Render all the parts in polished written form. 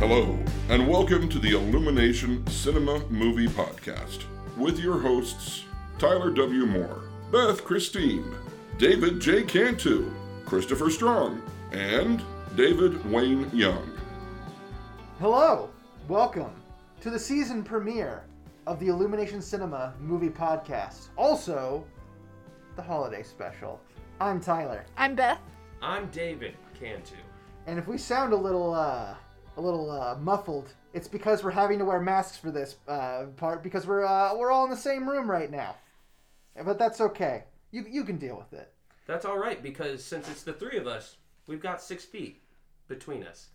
Hello, and welcome to the Illumination Cinema Movie Podcast, with your hosts, Tyler W. Moore, Beth Christine, David J. Cantu, Christopher Strong, and David Wayne Young. Hello, welcome to the season premiere of the Illumination Cinema Movie Podcast, also the holiday special. I'm Tyler. I'm Beth. I'm David Cantu. And if we sound a little muffled, it's because we're having to wear masks for this part because we're all in the same room right now. But that's okay. You can deal with it. That's all right, because since it's the three of us, we've got 6 feet between us.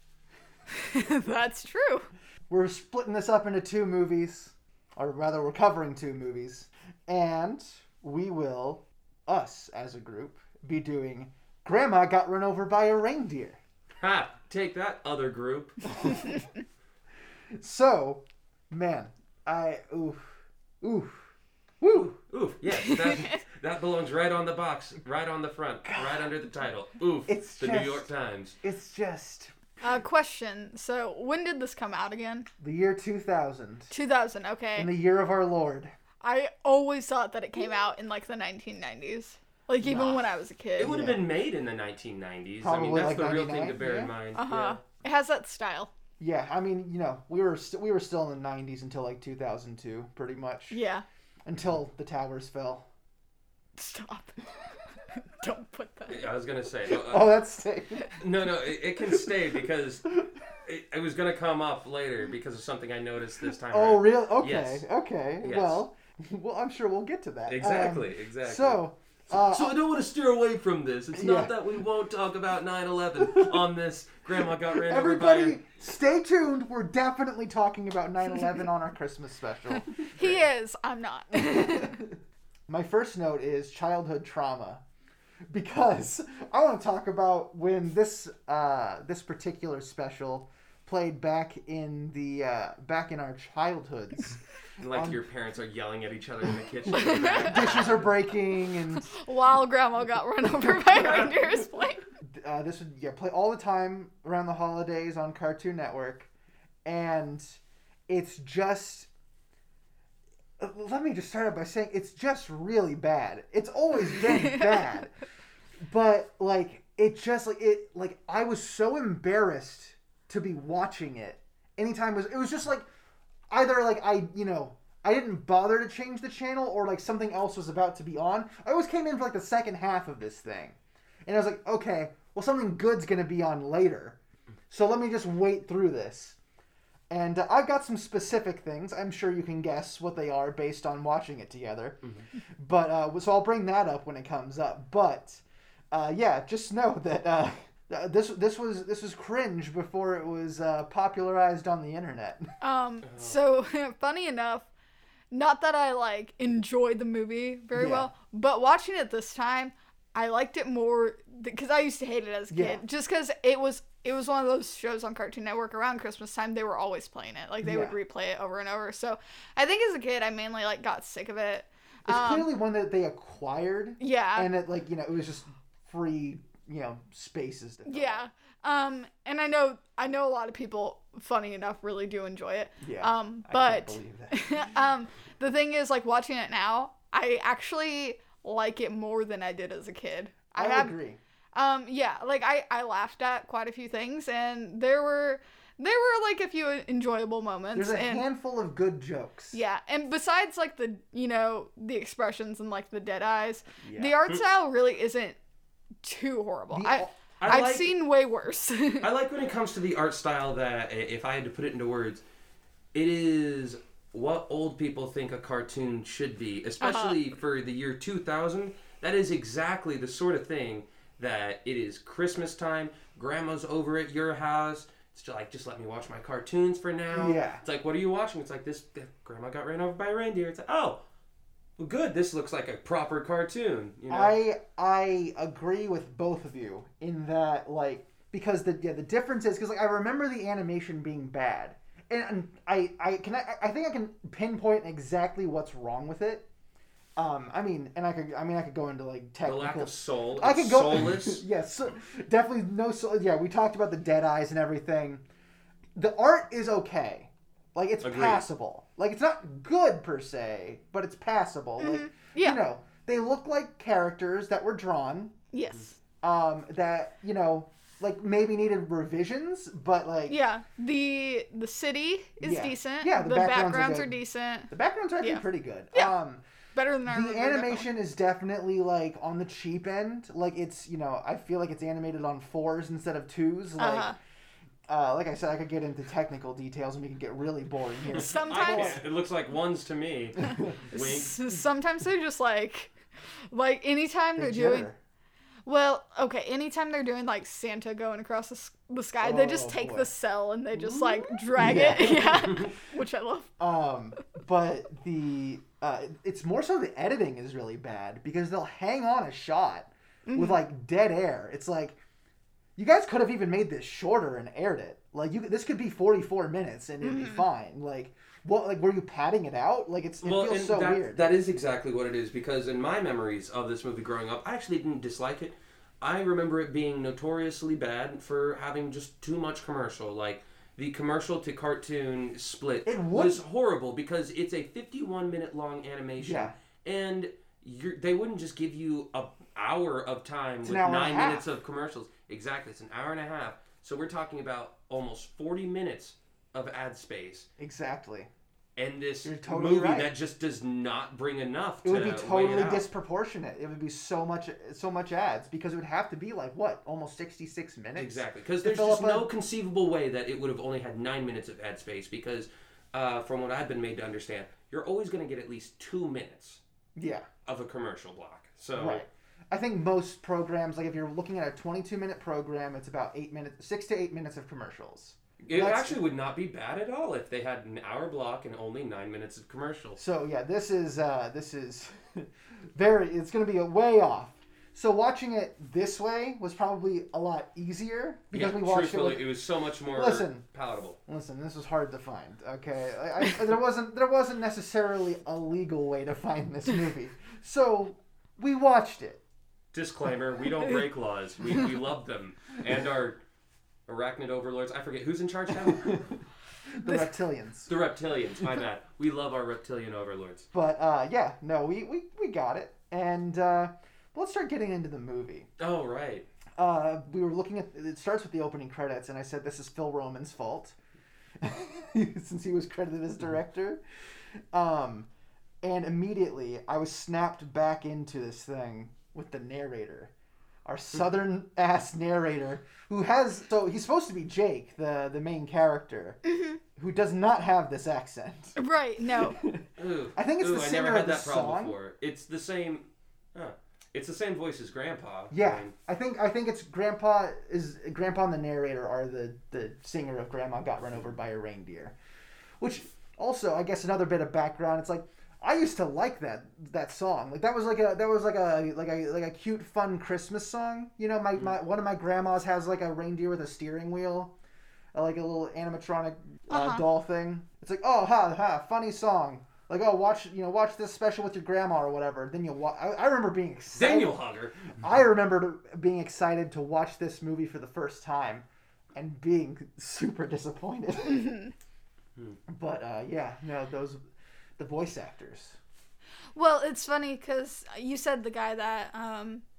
That's true. We're splitting this up into two movies, or rather we're covering two movies, and we will, us as a group, be doing Grandma Got Run Over by a Reindeer. Ha! Take that, other group. So, man, Oof. Yeah, that belongs right on the box, right on the front, God. Right under the title. Oof, it's the New York Times. It's just... question. So, when did this come out again? The year 2000. 2000, okay. In the year of our Lord. I always thought that it came out in, like, the 1990s. Like, even when I was a kid. It would have been made in the 1990s. Probably, I mean, that's like the real thing to bear in mind. Uh-huh. Yeah. It has that style. Yeah, I mean, you know, we were still in the 90s until, like, 2002, pretty much. Yeah. Until the towers fell. Stop. Don't put that. I was going to say. That's safe. No, it can stay because it was going to come up later because of something I noticed this time. Oh, really? Okay. Yes. Okay. Yes. Well, I'm sure we'll get to that. Exactly. So I don't want to steer away from this. It's not that we won't talk about 9/11 on this Grandma Got Ran Over by... Everybody, stay tuned. We're definitely talking about 9/11 on our Christmas special. He is. I'm not. My first note is childhood trauma. Because I want to talk about when this particular special played back in the our childhoods. Like your parents are yelling at each other in the kitchen. Dishes are breaking and while Grandma Got Run Over by a Reindeer is playing. This would play all the time around the holidays on Cartoon Network, and it's just... Let me just start out by saying it's just really bad. It's always been bad. But I was so embarrassed to be watching it. Anytime it was just like either like I didn't bother to change the channel or like something else was about to be on. I always came in for like the second half of this thing. And I was like, okay, well something good's going to be on later. So let me just wait through this. And I've got some specific things. I'm sure you can guess what they are based on watching it together. Mm-hmm. But so I'll bring that up when it comes up. But just know that this was cringe before it was popularized on the internet. So funny enough, not that I like enjoyed the movie very well, but watching it this time, I liked it more because I used to hate it as a kid. Yeah. Just because it was one of those shows on Cartoon Network around Christmas time. They were always playing it. Like, they would replay it over and over. So, I think as a kid, I mainly, like, got sick of it. It's clearly one that they acquired. Yeah. And it, like, you know, it was just free, you know, spaces. Yeah. And I know a lot of people, funny enough, really do enjoy it. Yeah. But I can't believe that. The thing is, like, watching it now, I actually like it more than I did as a kid. I agree. I laughed at quite a few things, and there were like a few enjoyable moments. There's a handful of good jokes. Yeah, and besides like the, you know, the expressions and like the dead eyes, the art style really isn't too horrible. I've seen way worse. I like when it comes to the art style that, if I had to put it into words, it is what old people think a cartoon should be, especially for the year 2000. That is exactly the sort of thing that it is Christmas time, grandma's over at your house, it's just like, just let me watch my cartoons for now. Yeah. It's like, what are you watching? It's like, this, Grandma Got Ran Over by a Reindeer. It's like, oh, well, good, this looks like a proper cartoon. You know? I agree with both of you in that, like, because the difference is, because like I remember the animation being bad, and I think I can pinpoint exactly what's wrong with it. I could go into like technical... The lack of soul. Soulless. Yes, definitely no soul. Yeah, we talked about the dead eyes and everything. the art is okay. Like, it's passable. Like, it's not good, per se, but it's passable. Mm-hmm. Like, you know, they look like characters that were drawn. Yes. That, you know, like, maybe needed revisions, but, like... Yeah. The city is decent. Yeah, the backgrounds are decent. The backgrounds are actually pretty good. Yeah. Better than our... The animation is definitely, like, on the cheap end. Like, it's, you know, I feel like it's animated on 4s instead of 2s. Like... Uh-huh. Like I said, I could get into technical details, and we can get really boring here. Sometimes it looks like 1s to me. Wink. Sometimes they're just like anytime they're doing. Well, okay, anytime they're doing like Santa going across the sky, they just take the cell and they just like drag it, which I love. But the it's more so the editing is really bad because they'll hang on a shot with like dead air. It's like. You guys could have even made this shorter and aired it. Like, this could be 44 minutes and it'd be fine. Like, what? Like, were you padding it out? Like, it feels so weird. That is exactly what it is, because in my memories of this movie growing up, I actually didn't dislike it. I remember it being notoriously bad for having just too much commercial. Like, the commercial to cartoon split was horrible because it's a 51-minute long animation. Yeah. And they wouldn't just give you an hour of time with 9 minutes of commercials. Exactly. It's an hour and a half. So we're talking about almost 40 minutes of ad space. Exactly. And this movie that just does not bring enough to weigh it out. It would be totally disproportionate. It would be so much ads because it would have to be like, what, almost 66 minutes? Exactly. Because there's just no conceivable way that it would have only had 9 minutes of ad space because from what I've been made to understand, you're always going to get at least 2 minutes of a commercial block. So... Right. I think most programs, like if you're looking at a 22-minute program, it's about 8 minutes, 6 to 8 minutes of commercials. That's actually would not be bad at all if they had an hour block and only 9 minutes of commercials. So yeah, this is very. It's going to be a way off. So watching it this way was probably a lot easier because we watched it. It was so much more palatable. Listen, this was hard to find. Okay, there wasn't necessarily a legal way to find this movie, so we watched it. Disclaimer, we don't break laws. We love them. And our arachnid overlords. I forget. Who's in charge now? The reptilians. The reptilians. My bad. We love our reptilian overlords. But, we got it. And let's start getting into the movie. Oh, right. We were looking at... It starts with the opening credits, and I said, this is Phil Roman's fault. Since he was credited as director. And immediately, I was snapped back into this thing. With the narrator, our southern ass narrator, who has he's supposed to be Jake, the main character, who does not have this accent. Right? No. I think it's the singer of the song. Before. It's the same. It's the same voice as Grandpa. Yeah, I think it's Grandpa and the narrator are the singer of Grandma Got Run Over by a Reindeer, which also I guess another bit of background. It's like. I used to like that song. Like that was like a cute, fun Christmas song. You know, my one of my grandmas has like a reindeer with a steering wheel, like a little animatronic doll thing. It's like funny song. Like watch this special with your grandma or whatever. Then you'll I remember being excited. Then you'll hug her. I remember being excited to watch this movie for the first time, and being super disappointed. But the voice actors. Well, it's funny because you said the guy that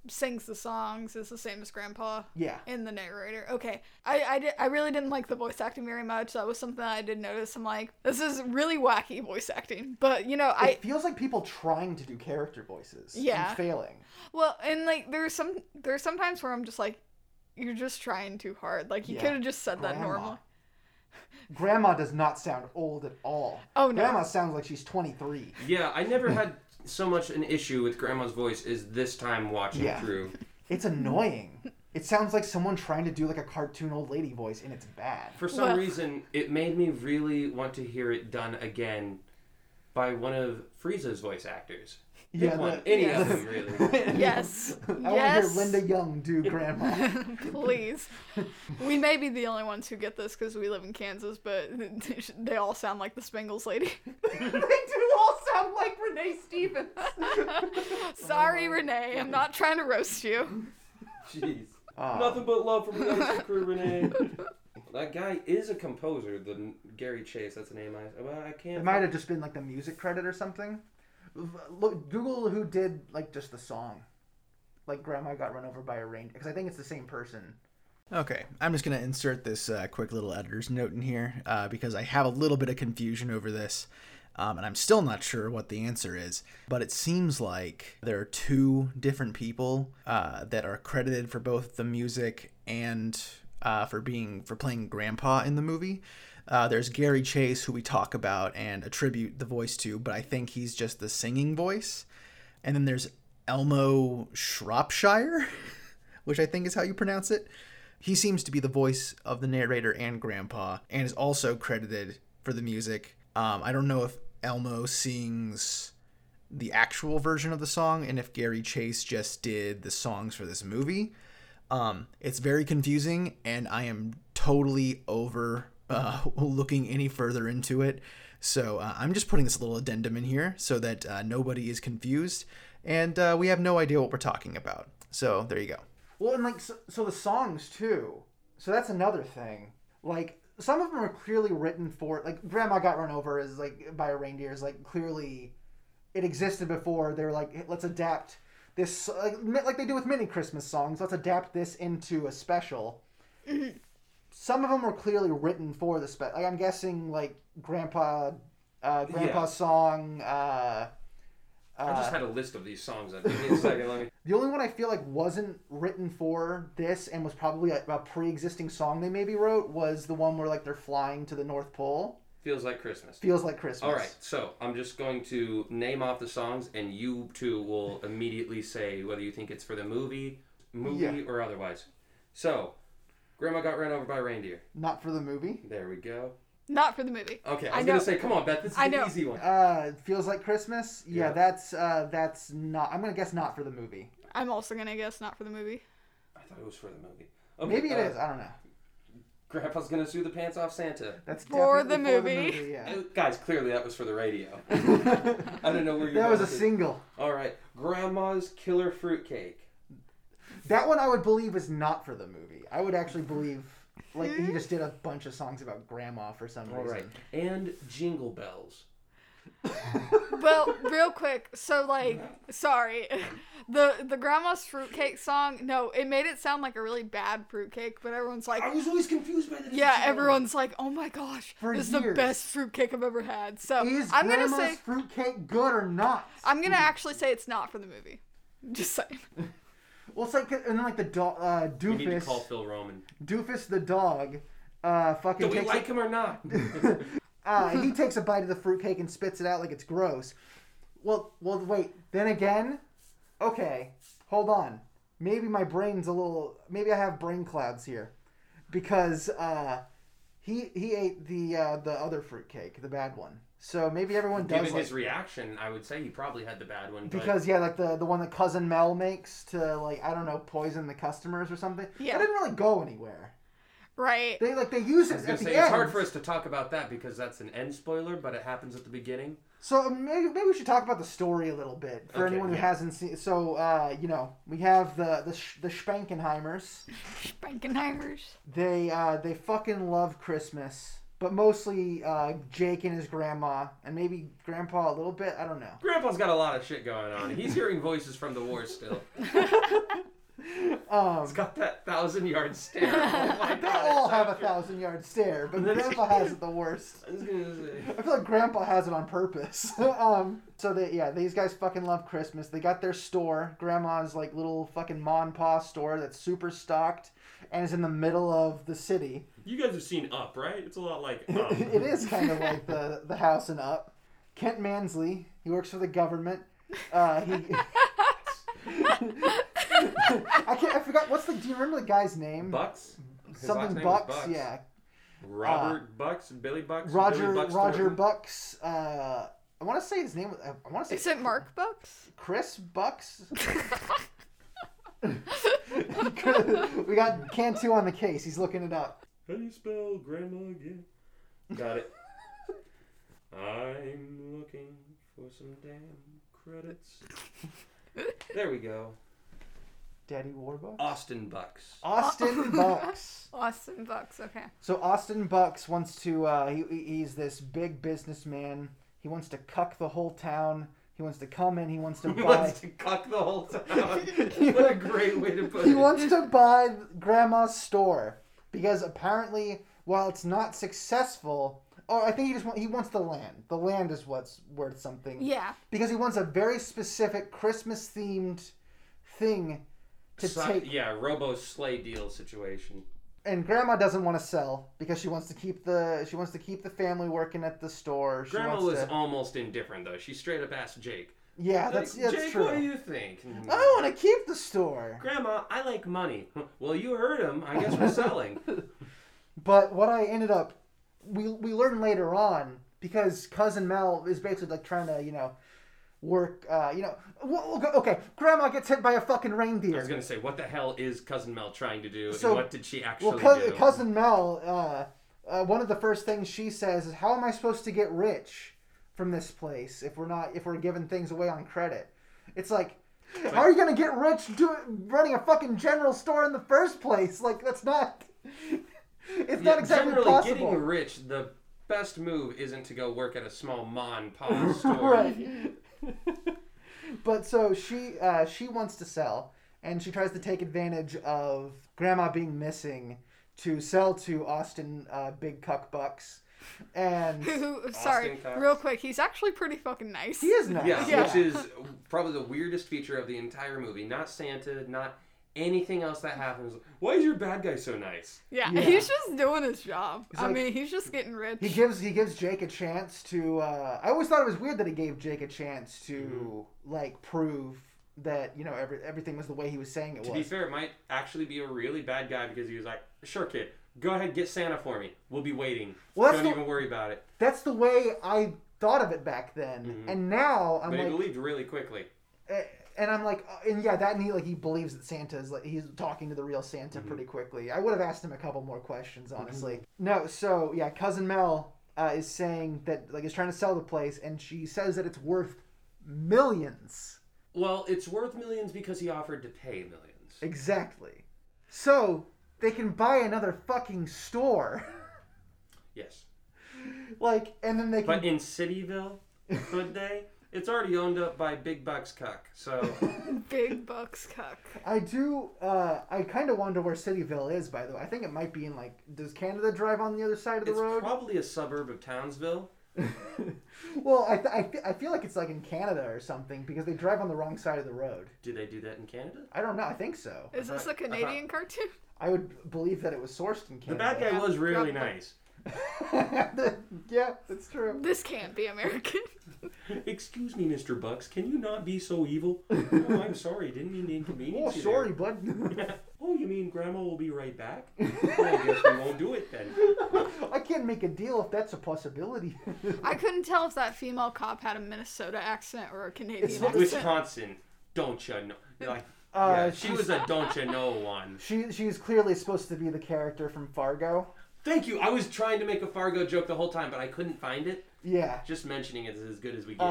sings the songs is the same as Grandpa. Yeah. In the narrator. Okay. I really didn't like the voice acting very much. That was something I did notice. I'm like, this is really wacky voice acting. But, you know, It feels like people trying to do character voices. Yeah. And failing. Well, and, like, there's some times where I'm just like, you're just trying too hard. Like, you could have just said that normal. Grandma does not sound old at all. Oh, no. Grandma sounds like she's 23. Yeah, I never had so much an issue with Grandma's voice as this time watching through. It's annoying. It sounds like someone trying to do like a cartoon old lady voice, and it's bad. For some reason, it made me really want to hear it done again by one of Frieza's voice actors. Yeah, any of them, really. Yes. I want to hear Linda Young do Grandma. Please. We may be the only ones who get this because we live in Kansas, but they all sound like the Spangles lady. They do all sound like Renee Stevens. Sorry, Renee. I'm not trying to roast you. Jeez. Nothing but love from the crew, Renee. That guy is a composer, the Gary Chase. That's the name I can't. It might have just been like the music credit or something. Look, Google who did like just the song, like Grandma Got Run Over by a Reindeer, because I think it's the same person. Okay, I'm just gonna insert this quick little editor's note in here because I have a little bit of confusion over this. And I'm still not sure what the answer is, but it seems like there are two different people that are credited for both the music and for playing Grandpa in the movie. There's Gary Chase, who we talk about and attribute the voice to, but I think he's just the singing voice. And then there's Elmo Shropshire, which I think is how you pronounce it. He seems to be the voice of the narrator and Grandpa, and is also credited for the music. I don't know if Elmo sings the actual version of the song and if Gary Chase just did the songs for this movie. It's very confusing, and I am totally over looking any further into it. So I'm just putting this little addendum in here so that nobody is confused, and we have no idea what we're talking about. So there you go. Well, and like so the songs too. So that's another thing. Like, some of them are clearly written for, like, Grandma Got Run Over is like by a Reindeer is like clearly it existed before. They were like, let's adapt this, like they do with many Christmas songs. Let's adapt this into a special. Some of them were clearly written for the special. Like, I'm guessing like Grandpa's song. I just had a list of these songs. Give me a second, let me... The only one I feel like wasn't written for this and was probably a pre-existing song they maybe wrote was the one where like they're flying to the North Pole. Feels Like Christmas. All right, so I'm just going to name off the songs, and you two will immediately say whether you think it's for the movie or otherwise. So, Grandma Got Run Over by a Reindeer. Not for the movie. There we go. Not for the movie. Okay, I was going to say, come on, Beth, this is an easy one. Feels Like Christmas? Yeah, that's not... I'm going to guess not for the movie. I'm also going to guess not for the movie. I thought it was for the movie. Okay, maybe it is. I don't know. Grandpa's going to sue the pants off Santa. That's for the movie. For the movie, yeah. Guys, clearly that was for the radio. I don't know where you... That was a single. All right. Grandma's Killer Fruitcake. That one I would believe is not for the movie. I would actually believe... Like, he just did a bunch of songs about Grandma for some reason. All right. And Jingle Bells. Well, real quick. So, like, sorry. The Grandma's Fruitcake song, no, it made it sound like a really bad fruitcake, but everyone's like... I was always confused by that. Yeah, everyone's like, oh my gosh, this is the best fruitcake I've ever had. So, is Grandma's Fruitcake good or not? I'm going to actually say it's not for the movie. Just saying. Well, it's like, and then like the dog, Doofus. You need to call Phil Roman. Doofus the dog, fucking. Do we like him or not? He takes a bite of the fruitcake and spits it out like it's gross. Well, wait. Then again, okay, hold on. Maybe my brain's a little. Maybe I have brain clouds here, because he ate the other fruitcake, the bad one. So maybe everyone does. Given his reaction, I would say he probably had the bad one. Because like the one that Cousin Mel makes to like, I don't know, poison the customers or something. Yeah, it didn't really go anywhere. Right. They use it at the end. It's hard for us to talk about that because that's an end spoiler, but it happens at the beginning. So maybe we should talk about the story a little bit for anyone who hasn't seen. So we have the Spankenheimers. Spankenheimers. They fucking love Christmas. But mostly Jake and his grandma, and maybe Grandpa a little bit. I don't know. Grandpa's got a lot of shit going on. He's hearing voices from the war still. He's got that 1,000-yard stare. Oh my God, they all have a 1,000-yard stare, but Grandpa has it the worst. I feel like Grandpa has it on purpose. These guys fucking love Christmas. They got their store, Grandma's like little fucking ma and pa store that's super stocked, and is in the middle of the city. You guys have seen Up, right? It's a lot like Up. It is kind of like the house in Up. Kent Mansley, he works for the government. I forgot. Do you remember the guy's name? Bucks? Something Bucks, Bucks, yeah. Robert Bucks, Billy Bucks, Roger Bucks. I want to say his name. I want to say. Is it Mark Bucks? Chris Bucks? We got Cantu on the case. He's looking it up. How do you spell grandma again? Got it. I'm looking for some damn credits. There we go. Daddy Warbucks? Austin Bucks. Austin Bucks. Austin Bucks, okay. So Austin Bucks wants to, he's this big businessman. He wants to cuck the whole town. He wants to come in, he wants to buy... He wants to cuck the whole town. What a great way to put it. He wants to buy Grandma's store. Because apparently, while it's not successful... Oh, I think he wants the land. The land is what's worth something. Yeah. Because he wants a very specific Christmas-themed thing to take... Yeah, robo-sleigh deal situation. And Grandma doesn't want to sell because she wants to keep the family working at the store. Grandma was almost indifferent though. She straight up asked Jake. Yeah, that's true. Jake, what do you think? I want to keep the store. Grandma, I like money. Well, you heard him. I guess we're selling. But what I ended up, we learn later on because Cousin Mel is basically like trying to work. Okay, Grandma gets hit by a fucking reindeer. I was gonna say, what the hell is Cousin Mel trying to do, and what did she actually do? Cousin Mel, one of the first things she says is, "How am I supposed to get rich from this place if we're giving things away on credit?" It's like, how are you gonna get rich running a fucking general store in the first place? Like, that's not. It's not exactly possible. Getting rich, the best move isn't to go work at a small mom and pop store. Right. But so she wants to sell, and she tries to take advantage of Grandma being missing to sell to Austin Big Cuck Bucks. And sorry, real quick, he's actually pretty fucking nice. He is nice. Yeah, yeah. Which is probably the weirdest feature of the entire movie. Not Santa, not anything else that happens. Why is your bad guy so nice? Yeah, yeah. He's just doing his job. I mean, he's just getting rich. He gives Jake a chance to... I always thought it was weird that he gave Jake a chance to, prove that, everything was the way he was saying it was. To be fair, it might actually be a really bad guy because he was like, sure, kid, go ahead, get Santa for me. We'll be waiting. Well, don't even worry about it. That's the way I thought of it back then. Mm-hmm. And now I'm But he believed really quickly. And I'm like, he believes that Santa is he's talking to the real Santa mm-hmm. pretty quickly. I would have asked him a couple more questions, honestly. Mm-hmm. No, so yeah, Cousin Mel is saying that is trying to sell the place, and she says that it's worth millions. Well, it's worth millions because he offered to pay millions. Exactly. So they can buy another fucking store. Yes. And then they can. But in Cityville, could they? It's already owned up by Big Bucks Cuck, so... Big Bucks Cuck. I kind of wonder where Cityville is, by the way. I think it might be in, does Canada Drive on the other side of the road? It's probably a suburb of Townsville. Well, I feel like it's, in Canada or something, because they drive on the wrong side of the road. Do they do that in Canada? I don't know. I think so. Is this a Canadian cartoon? I would believe that it was sourced in Canada. The bad guy was really nice. Yeah, that's true. This can't be American. Excuse me, Mr. Bucks, can you not be so evil? Oh, I'm sorry, didn't mean to inconvenience you. Oh, sorry, bud. Yeah. Oh, you mean Grandma will be right back? Well, I guess we won't do it then. I can't make a deal if that's a possibility. I couldn't tell if that female cop had a Minnesota accent or a Canadian accent. Wisconsin, don't you know? She was a don't you know one. She's clearly supposed to be the character from Fargo. Thank you. I was trying to make a Fargo joke the whole time, but I couldn't find it. Yeah. Just mentioning it is as good as we get.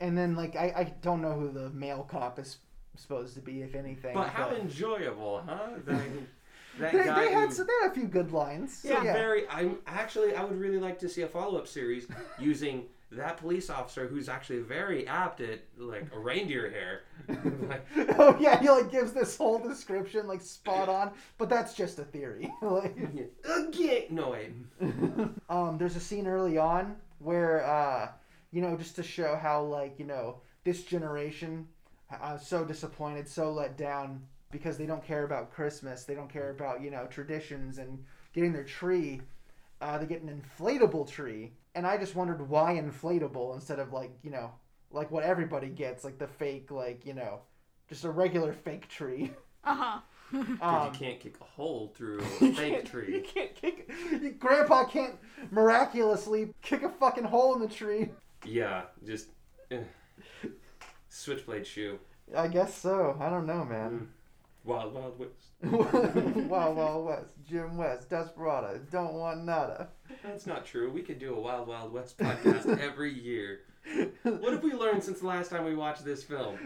And then, I don't know who the male cop is supposed to be, if anything. But how enjoyable, huh? They had a few good lines. So yeah, very. I would really like to see a follow-up series using that police officer who's actually very apt at, a reindeer hair. Oh, yeah, he, gives this whole description, spot on, but that's just a theory. Okay. No, wait. There's a scene early on where, just to show how, this generation is so disappointed, so let down, because they don't care about Christmas, they don't care about, traditions and getting their tree. They get an inflatable tree. And I just wondered why inflatable instead of what everybody gets, the fake, just a regular fake tree. Uh-huh. You can't kick a hole through a fake tree. You can't Grandpa can't miraculously kick a fucking hole in the tree. Yeah, just switchblade shoe. I guess so. I don't know, man. Wild Wild West. Wild Wild West. Jim West. Desperada. Don't want nada. That's not true. We could do a Wild Wild West podcast every year. What have we learned since the last time we watched this film?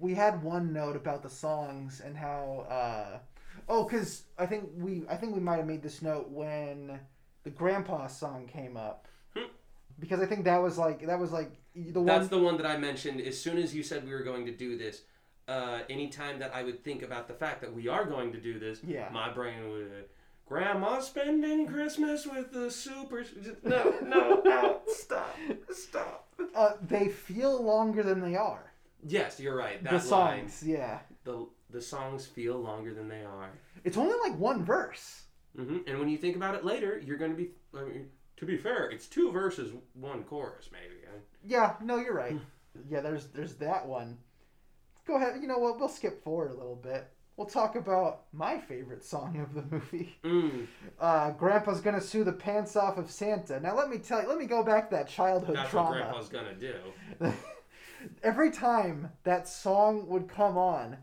we had one note about the songs and how because I think we might have made this note when the grandpa song came up. Because I think that was like the one. That's the one that I mentioned as soon as you said we were going to do this. Anytime that I would think about the fact that we are going to do this, my brain would. Grandma spending Christmas with the super. No, stop. They feel longer than they are. Yes, you're right. That the songs, line, yeah. The songs feel longer than they are. It's only like one verse. Mm-hmm. And when you think about it later, you're going to be. I mean, to be fair, it's two verses, one chorus, maybe. Yeah, no, you're right. Yeah, there's that one. Go ahead. You know what? We'll skip forward a little bit. We'll talk about my favorite song of the movie. Grandpa's gonna sue the pants off of Santa. Now let me tell you. Let me go back to that childhood trauma. That's what Grandpa's gonna do. Every time that song would come on,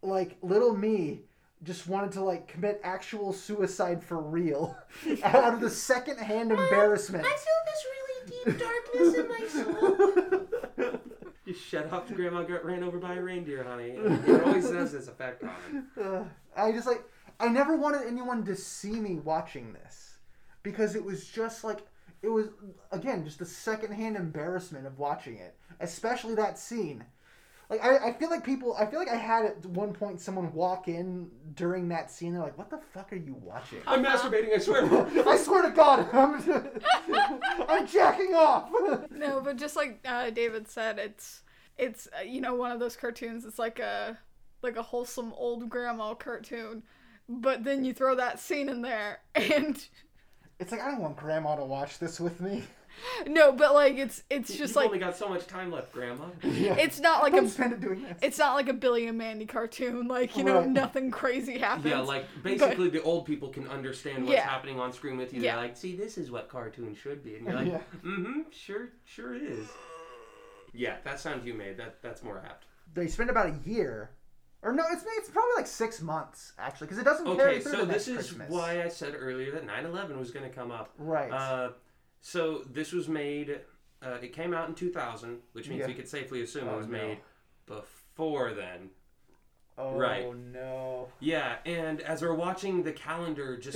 like little me just wanted to like commit actual suicide for real out of the secondhand embarrassment. I feel this really deep darkness in my soul. You shut up, Grandma got ran over by a reindeer, honey. It always has this effect on it. I never wanted anyone to see me watching this because it was just like, it was, again, just the secondhand embarrassment of watching it, especially that scene. Like I feel like I had at one point someone walk in during that scene. They're like, "What the fuck are you watching?" I'm masturbating. I swear. I swear to God, I'm jacking off. No, but just like David said, it's one of those cartoons. It's like a wholesome old grandma cartoon, but then you throw that scene in there, and it's like I don't want grandma to watch this with me. No, but like it's just like you've only got so much time left, Grandma. Yeah. It's not like don't spend it doing this. It's not like a Billy and Mandy cartoon, like nothing crazy happens. Yeah, like basically the old people can understand what's happening on screen with you. They're like, see, this is what cartoon should be, and you're like, sure is. Yeah, that sound you made that's more apt. They spend about a year. Or no, it's probably like 6 months, actually, because it doesn't carry through the next Christmas. Okay, so this is why I said earlier that 9/11 was going to come up. Right. So this was made, it came out in 2000, which means we could safely assume it was made before then. Oh, right. No. Yeah, and as we're watching the calendar it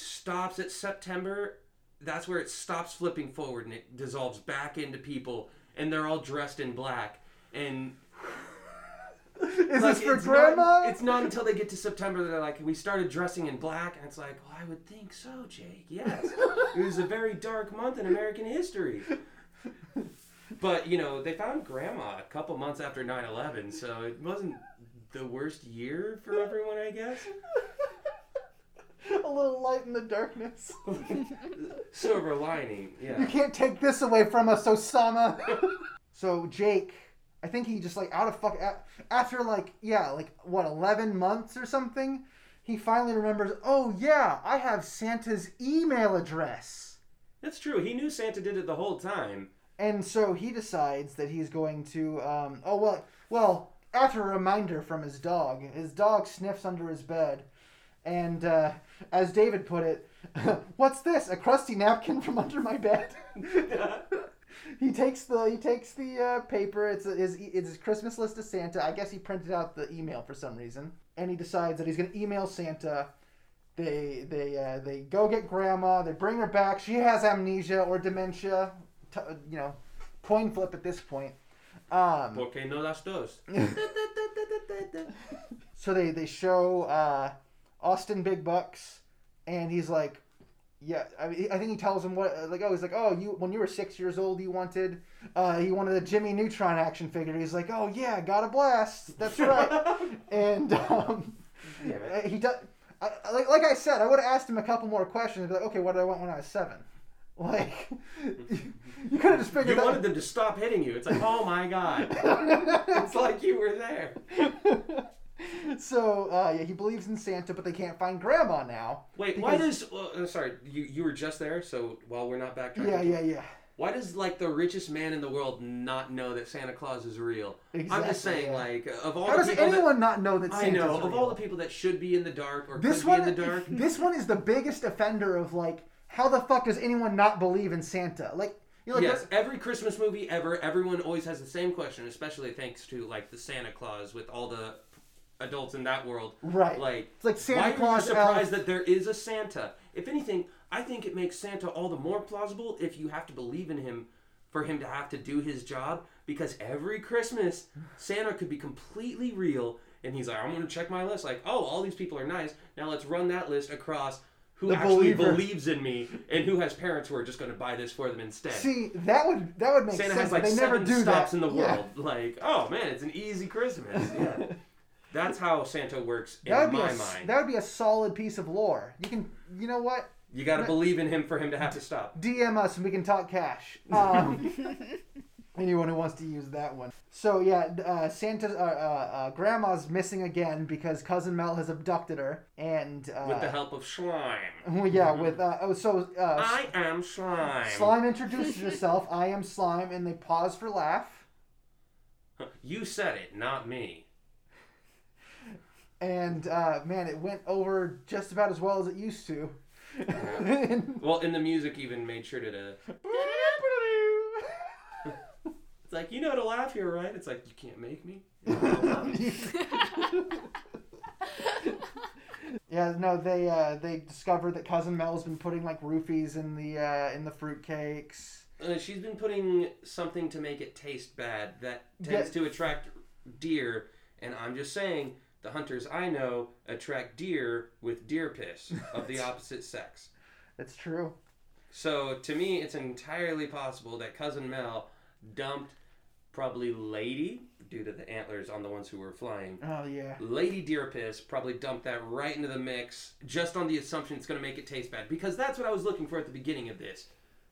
stops at September. That's where it stops flipping forward and it dissolves back into people, and they're all dressed in black. And is like, this for Grandma? It's not until they get to September that they're like, we started dressing in black. And it's like, well, I would think so, Jake. Yes. It was a very dark month in American history. But, they found Grandma a couple months after 9/11, so it wasn't the worst year for everyone, I guess. A little light in the darkness. Silver lining, yeah. You can't take this away from us, Osama. So, Jake... I think he just, like, out of fuck... After, 11 months or something, he finally remembers, I have Santa's email address. That's true. He knew Santa did it the whole time. And so he decides that he's going to, after a reminder from his dog sniffs under his bed, and, as David put it, what's this? A crusty napkin from under my bed? He takes the paper. It's his Christmas list to Santa. I guess he printed out the email for some reason, and he decides that he's gonna email Santa. They go get Grandma. They bring her back. She has amnesia or dementia. Coin flip at this point. Porque no las dos. So they show Austin Big Bucks, and he's like. Yeah, I think he tells him when you were 6 years old, he wanted a Jimmy Neutron action figure. He's like, oh yeah, got a blast. That's right. And he does. Like I said, I would have asked him a couple more questions. Be like, okay, what did I want when I was 7? Like, you could have just figured. You wanted them to stop hitting you. It's like, oh my God, it's like you were there. So, he believes in Santa, but they can't find Grandma now. Wait, why does... sorry, you were just there, so while we're not backtracking... Yeah. Why does, the richest man in the world not know that Santa Claus is real? Exactly, I'm just saying, of all the people... How does anyone not know that Santa's real? I know, of all the people that should be in the dark or could be in the dark... This one is the biggest offender of, how the fuck does anyone not believe in Santa? You know, like yes, every Christmas movie ever, everyone always has the same question, especially thanks to like the Santa Claus with all the adults in that world. Right. Like, it's like Santa why Claus are you surprised that there is a Santa? If anything, I think it makes Santa all the more plausible if you have to believe in him for him to have to do his job, because every Christmas Santa could be completely real and he's like, I'm going to check my list. Like, oh, all these people are nice. Now let's run that list across who the actually believes in me and who has parents who are just going to buy this for them instead. See, that would make Santa sense. Santa has like they seven never do stops that. In the world. Yeah. Like, oh man, it's an easy Christmas. Yeah. That's how Santa works in my mind. That would be a solid piece of lore. You know what? You got to believe in him for him to have to stop. DM us and we can talk cash. Anyone who wants to use that one. So yeah, Grandma's missing again because Cousin Mel has abducted her, and with the help of Slime. Yeah, with I am Slime. Slime introduces herself. I am Slime, and they pause for laugh. You said it, not me. And man, it went over just about as well as it used to. Well, and the music even made sure to. It's like, you know how to laugh here, right? It's like, you can't make me. Yeah, no, they discover that Cousin Mel's been putting like roofies in the fruitcakes. She's been putting something to make it taste bad that tends to attract deer, and I'm just saying, the hunters I know attract deer with deer piss of the opposite sex. That's true. So to me, it's entirely possible that Cousin Mel dumped probably lady, due to the antlers on the ones who were flying. Oh yeah. Lady deer piss, probably dumped that right into the mix, just on the assumption it's going to make it taste bad, because that's what I was looking for at the beginning of this.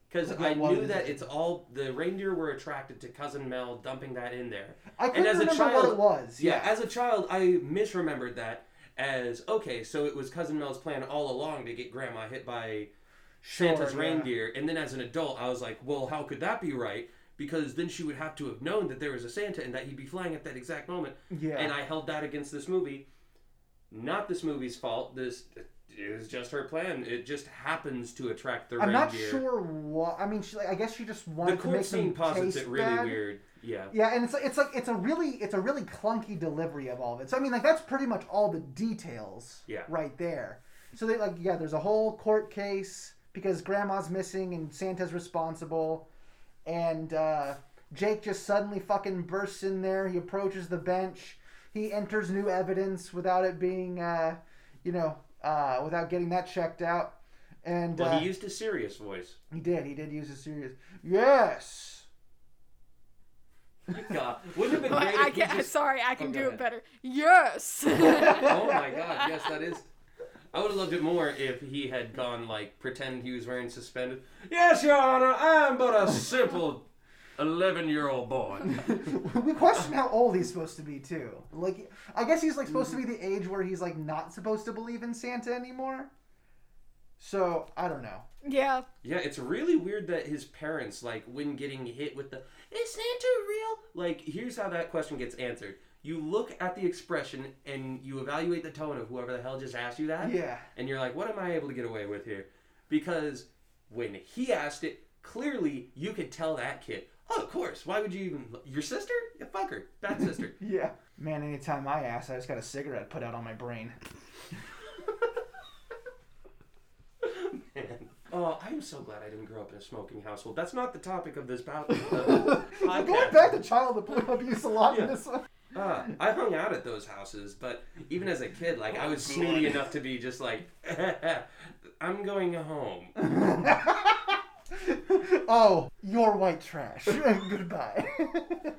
Because I knew that it's all the reindeer were attracted to Cousin Mel dumping that in there. I couldn't remember what it was. Yeah, as a child, I misremembered that as okay, so it was Cousin Mel's plan all along to get Grandma hit by Santa's reindeer, and then as an adult, I was like, well, how could that be right? Because then she would have to have known that there was a Santa and that he'd be flying at that exact moment. Yeah. And I held that against this movie. Not this movie's fault. It was just her plan. It just happens to attract the reindeer. I'm not sure what. I mean, I guess she just wanted to make them taste bad. The court scene posits it really weird. Yeah. Yeah, and it's like it's a really clunky delivery of all of it. So I mean, like that's pretty much all the details. Yeah. Right there. So they like there's a whole court case because Grandma's missing and Santa's responsible. And Jake just suddenly fucking bursts in there. He approaches the bench. He enters new evidence without it being, without getting that checked out. And he used a serious voice. He did use a serious. Yes. God, wouldn't have been great. I can do it better. Yes. Oh my God! Yes, that is. I would have loved it more if he had gone, like, pretend he was wearing suspended. Yes, Your Honor, I am but a simple 11-year-old boy. We question how old he's supposed to be, too. Like, I guess he's, like, supposed to be the age where he's, like, not supposed to believe in Santa anymore. So, I don't know. Yeah. Yeah, it's really weird that his parents, like, when getting hit with the, is Santa real? Like, here's how that question gets answered. You look at the expression and you evaluate the tone of whoever the hell just asked you that. Yeah. And you're like, what am I able to get away with here? Because when he asked it, clearly you could tell that kid, oh, of course. Why would you even... Your sister? Yeah, fuck her. Bad sister. Yeah. Man, anytime I ask, I just got a cigarette put out on my brain. Man. Oh, I'm so glad I didn't grow up in a smoking household. That's not the topic of this podcast. We're going back to child abuse a lot in this one. I hung out at those houses, but even as a kid, like, I was snooty enough to be just like, I'm going home. Oh, you're white trash. Goodbye.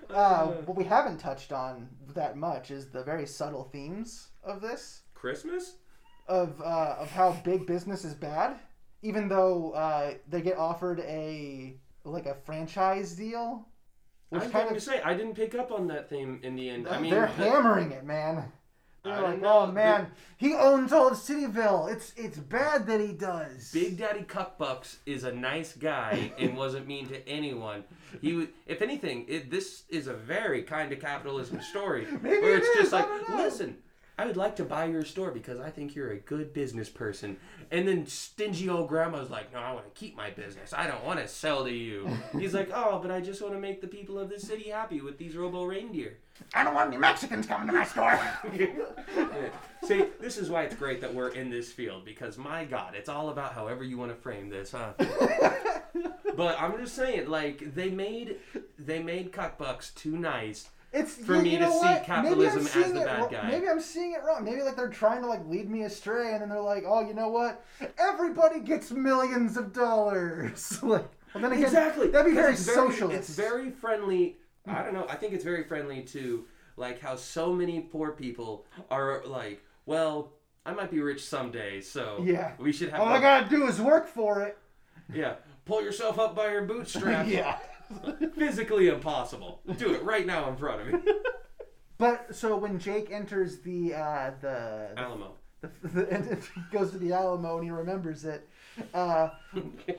What we haven't touched on that much is the very subtle themes of this. Christmas? Of how big business is bad, even though they get offered a franchise deal. I was going to say, I didn't pick up on that theme in the end. I mean, they're hammering it, man. They're like, oh, man, he owns all of Cityville. It's bad that he does. Big Daddy Cuckbucks is a nice guy and wasn't mean to anyone. If anything, this is a very kind of capitalism story. Maybe where it's just like, listen, I would like to buy your store because I think you're a good business person. And then stingy old grandma's like, no, I want to keep my business. I don't want to sell to you. He's like, oh, but I just want to make the people of this city happy with these robo-reindeer. I don't want any Mexicans coming to my store. See, this is why it's great that we're in this field, because, my God, it's all about however you want to frame this, huh? But I'm just saying, like, they made cockbucks too nice. It's, for me to see capitalism as the bad guy. Maybe I'm seeing it wrong. Maybe like they're trying to like lead me astray, and then they're like, "Oh, you know what? Everybody gets millions of dollars." Like, well, then again, exactly. That'd be very socialist. It's very friendly. I don't know. I think it's very friendly to like how so many poor people are like, "Well, I might be rich someday, so yeah, we should have." All I gotta do is work for it. Yeah, pull yourself up by your bootstraps. Yeah. Physically impossible. Do it right now in front of me. But so when Jake enters the Alamo, and goes to the Alamo and he remembers it.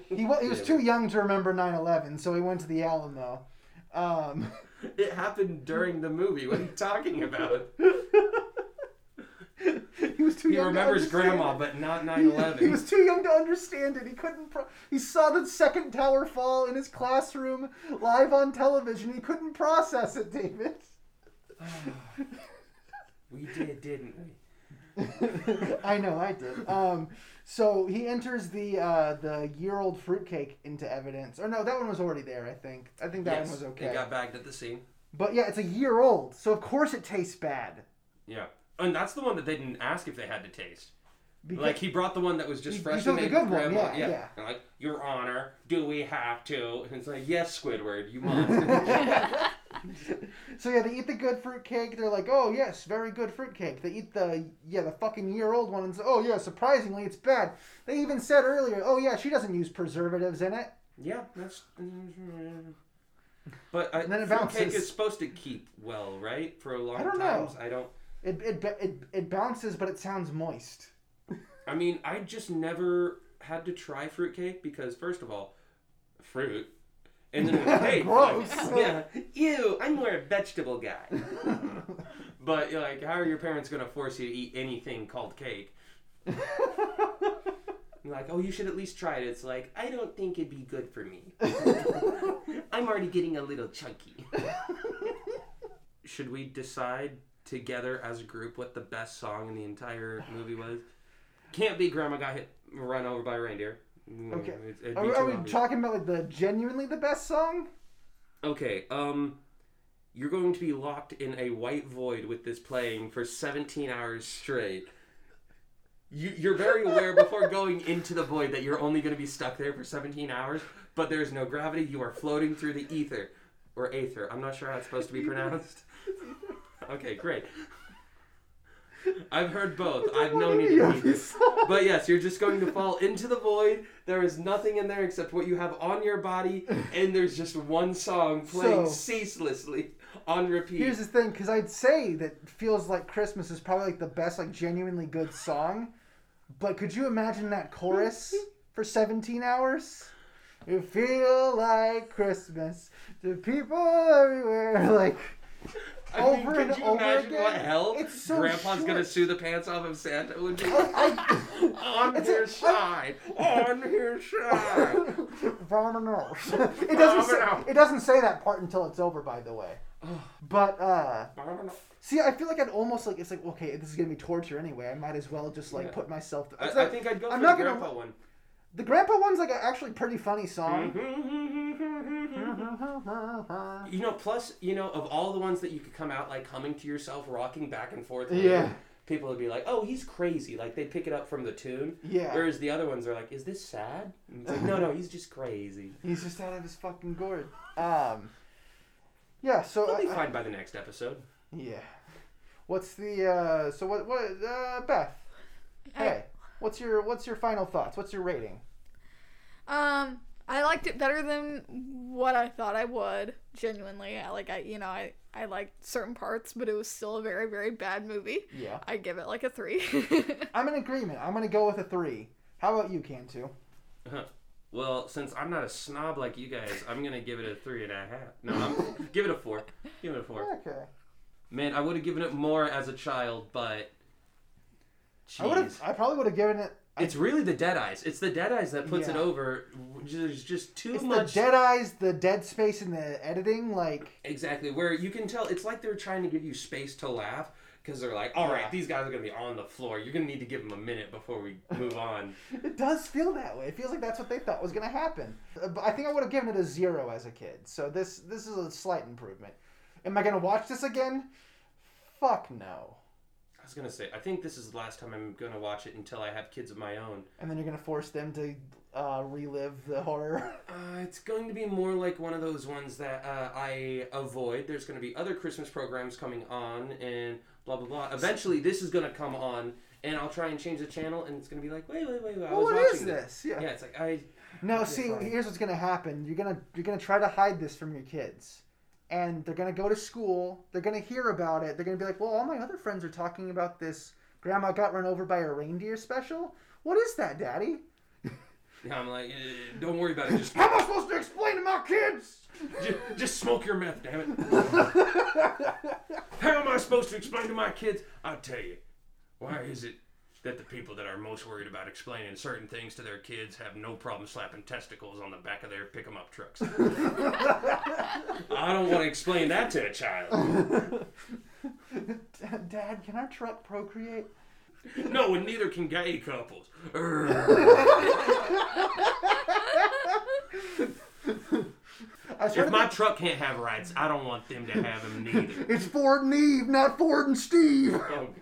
He was too young to remember 9/11, so he went to the Alamo. It happened during the movie. What are you talking about? He was too young. He remembers Grandma, but not 9/11. He was too young to understand it. He couldn't. He saw the second tower fall in his classroom, live on television. He couldn't process it, David. Oh, we did, didn't we? I know, I did. So he enters the year-old fruitcake into evidence. Or no, that one was already there. I think that one was okay. It got bagged at the scene. But yeah, it's a year old, so of course it tastes bad. Yeah. And that's the one that they didn't ask if they had to taste. Because like, he brought the one that was just fresh and made with Grandma. Yeah. And like, Your Honor, do we have to? And it's like, yes, Squidward, you must. So yeah, they eat the good fruitcake. They're like, oh, yes, very good fruitcake. They eat the fucking year-old one. And say, oh, yeah, surprisingly, it's bad. They even said earlier, oh, yeah, she doesn't use preservatives in it. Yeah, that's... But fruitcake is supposed to keep well, right? For a long time. I don't know. It bounces, but it sounds moist. I mean, I just never had to try fruitcake because, first of all, fruit, and then hey, gross. Like, yeah, ew. I'm more a vegetable guy. But like, how are your parents gonna force you to eat anything called cake? Like, oh, you should at least try it. It's like, I don't think it'd be good for me. I'm already getting a little chunky. Should we decide together as a group what the best song in the entire movie was? Can't be Grandma Got Run Over by a Reindeer. Okay. Are we talking about like the genuinely the best song? Okay. You're going to be locked in a white void with this playing for 17 hours straight. You're very aware before going into the void that you're only going to be stuck there for 17 hours, but there's no gravity. You are floating through the ether. Or aether. I'm not sure how it's supposed to be pronounced. Okay, great. I've heard both. I've known either. But yes, you're just going to fall into the void. There is nothing in there except what you have on your body, and there's just one song playing ceaselessly on repeat. Here's the thing, because I'd say that Feels Like Christmas is probably like the best, like genuinely good song, but could you imagine that chorus for 17 hours? You feel like Christmas to people everywhere, like... I mean, could you imagine what hell so Grandpa's going to sue the pants off of Santa would be? On his side. It doesn't say that part until it's over, by the way. But, see, I feel like I'd almost, like, it's like, okay, this is going to be torture anyway. I might as well just, like, put myself... I think I'd go for the Grandpa one. The Grandpa one's, like, an actually pretty funny song. You know, plus, you know, of all the ones that you could come out, like, humming to yourself, rocking back and forth. Yeah. People would be like, oh, he's crazy. Like, they'd pick it up from the tune. Yeah. Whereas the other ones are like, is this sad? And it's like, no, he's just crazy. He's just out of his fucking gourd. Yeah, so... He'll be fine by the next episode. Yeah. What's the, Beth. Hey. What's your final thoughts? What's your rating? I liked it better than what I thought I would. Genuinely, I liked certain parts, but it was still a very, very bad movie. Yeah, I give it like a 3. I'm in agreement. I'm gonna go with a 3. How about you, Cantu? Well, since I'm not a snob like you guys, I'm gonna give it a 3.5. No, I'm give it a 4. Give it a 4. Okay. Man, I would have given it more as a child, but Jeez. I probably would have given it. It's really the dead eyes. It's the dead eyes that puts it over. There's just too much. It's the dead eyes, the dead space in the editing, like exactly where you can tell. It's like they're trying to give you space to laugh because they're like, all right, these guys are gonna be on the floor. You're gonna need to give them a minute before we move on. It does feel that way. It feels like that's what they thought was gonna happen. But I think I would have given it a 0 as a kid. So this is a slight improvement. Am I gonna watch this again? Fuck no. I was going to say, I think this is the last time I'm going to watch it until I have kids of my own. And then you're going to force them to relive the horror? It's going to be more like one of those ones that I avoid. There's going to be other Christmas programs coming on and blah, blah, blah. Eventually, this is going to come on and I'll try and change the channel and it's going to be like, wait. What is this? Yeah, it's like, here's what's going to happen. You're going to try to hide this from your kids. And they're going to go to school. They're going to hear about it. They're going to be like, well, all my other friends are talking about this Grandma Got Run Over by a Reindeer special. What is that, Daddy? Yeah, I'm like, don't worry about it. Just... How am I supposed to explain to my kids? Just smoke your meth, damn it. How am I supposed to explain to my kids? I'll tell you, why is it that the people that are most worried about explaining certain things to their kids have no problem slapping testicles on the back of their pick-em-up trucks? I don't want to explain that to a child. Dad, can our truck procreate? No, and neither can gay couples. If my truck can't have rights, I don't want them to have them neither. It's Ford and Eve, not Ford and Steve. Oh, God.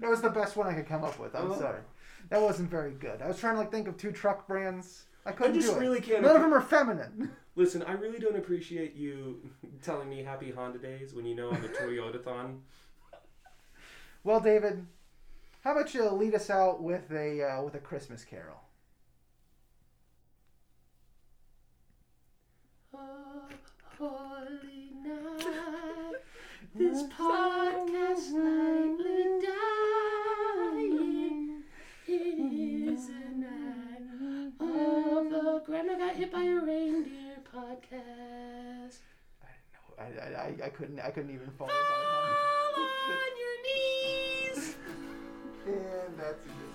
That was the best one I could come up with. I'm sorry. That wasn't very good. I was trying to think of two truck brands. I couldn't do it. None of them are feminine. Listen, I really don't appreciate you telling me happy Honda days when you know I'm a Toyota-thon. Well, David, how about you lead us out with a Christmas carol? Oh, holy night, this podcast nightly dying. It is a night of the Grandma Got Hit by a Reindeer podcast. I didn't know. I couldn't even follow. Fall on your knees. And that's a good place.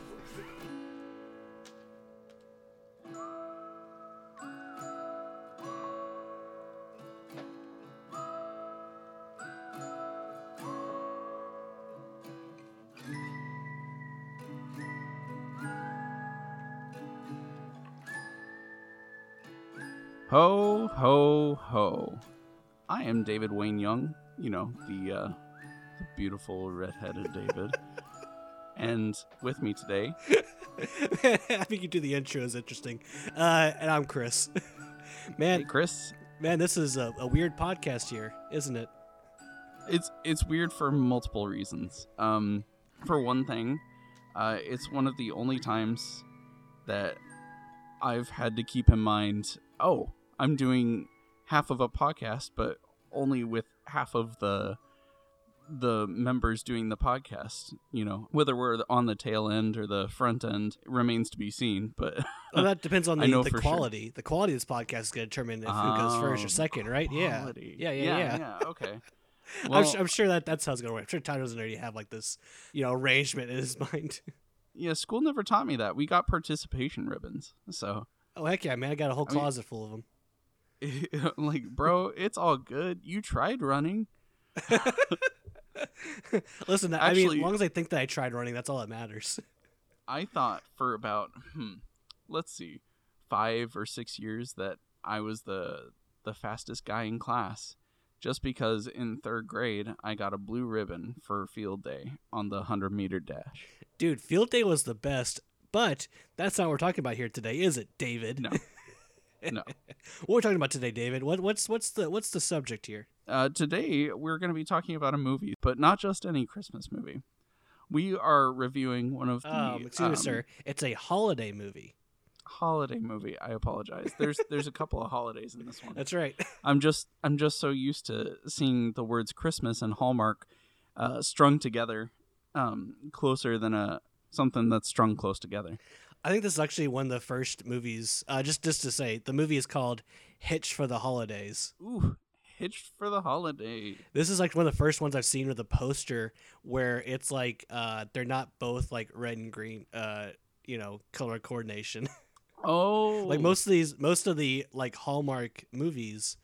Ho, ho, ho. I am David Wayne Young, the beautiful redheaded David. And with me today... I think you do the intro is interesting. And I'm Chris. Man, hey, Chris. Man, this is a weird podcast here, isn't it? It's weird for multiple reasons. For one thing, it's one of the only times that I've had to keep in mind, oh... I'm doing half of a podcast, but only with half of the members doing the podcast. You know, whether we're on the tail end or the front end remains to be seen. But well, that depends on the quality. Sure. The quality of this podcast is going to determine who goes first or second, right? Yeah. Okay. Well, I'm sure that's how it's going to work. I'm sure Tyler doesn't already have like this, arrangement in his mind. Yeah, school never taught me that. We got participation ribbons, so. Oh heck yeah, man! I got a whole closet full of them. Like, bro, it's all good. You tried running. Listen, actually, as long as I think that I tried running, that's all that matters. I thought for about 5 or 6 years that I was the fastest guy in class, just because in 3rd grade I got a blue ribbon for field day on the 100-meter dash. Dude, field day was the best, but that's not what we're talking about here today, is it, David? No. No. What we're talking about today, David? What's the subject here? Today we're going to be talking about a movie, but not just any Christmas movie. We are reviewing one of the. Excuse me, sir. It's a holiday movie. I apologize. There's a couple of holidays in this one. That's right. I'm just so used to seeing the words Christmas and Hallmark strung together, closer than something that's strung close together. I think this is actually one of the first movies, just to say, the movie is called Hitch for the Holidays. Ooh, Hitch for the Holidays. This is like one of the first ones I've seen with a poster where it's like they're not both like red and green, you know, color coordination. Oh, like most of the like Hallmark movies,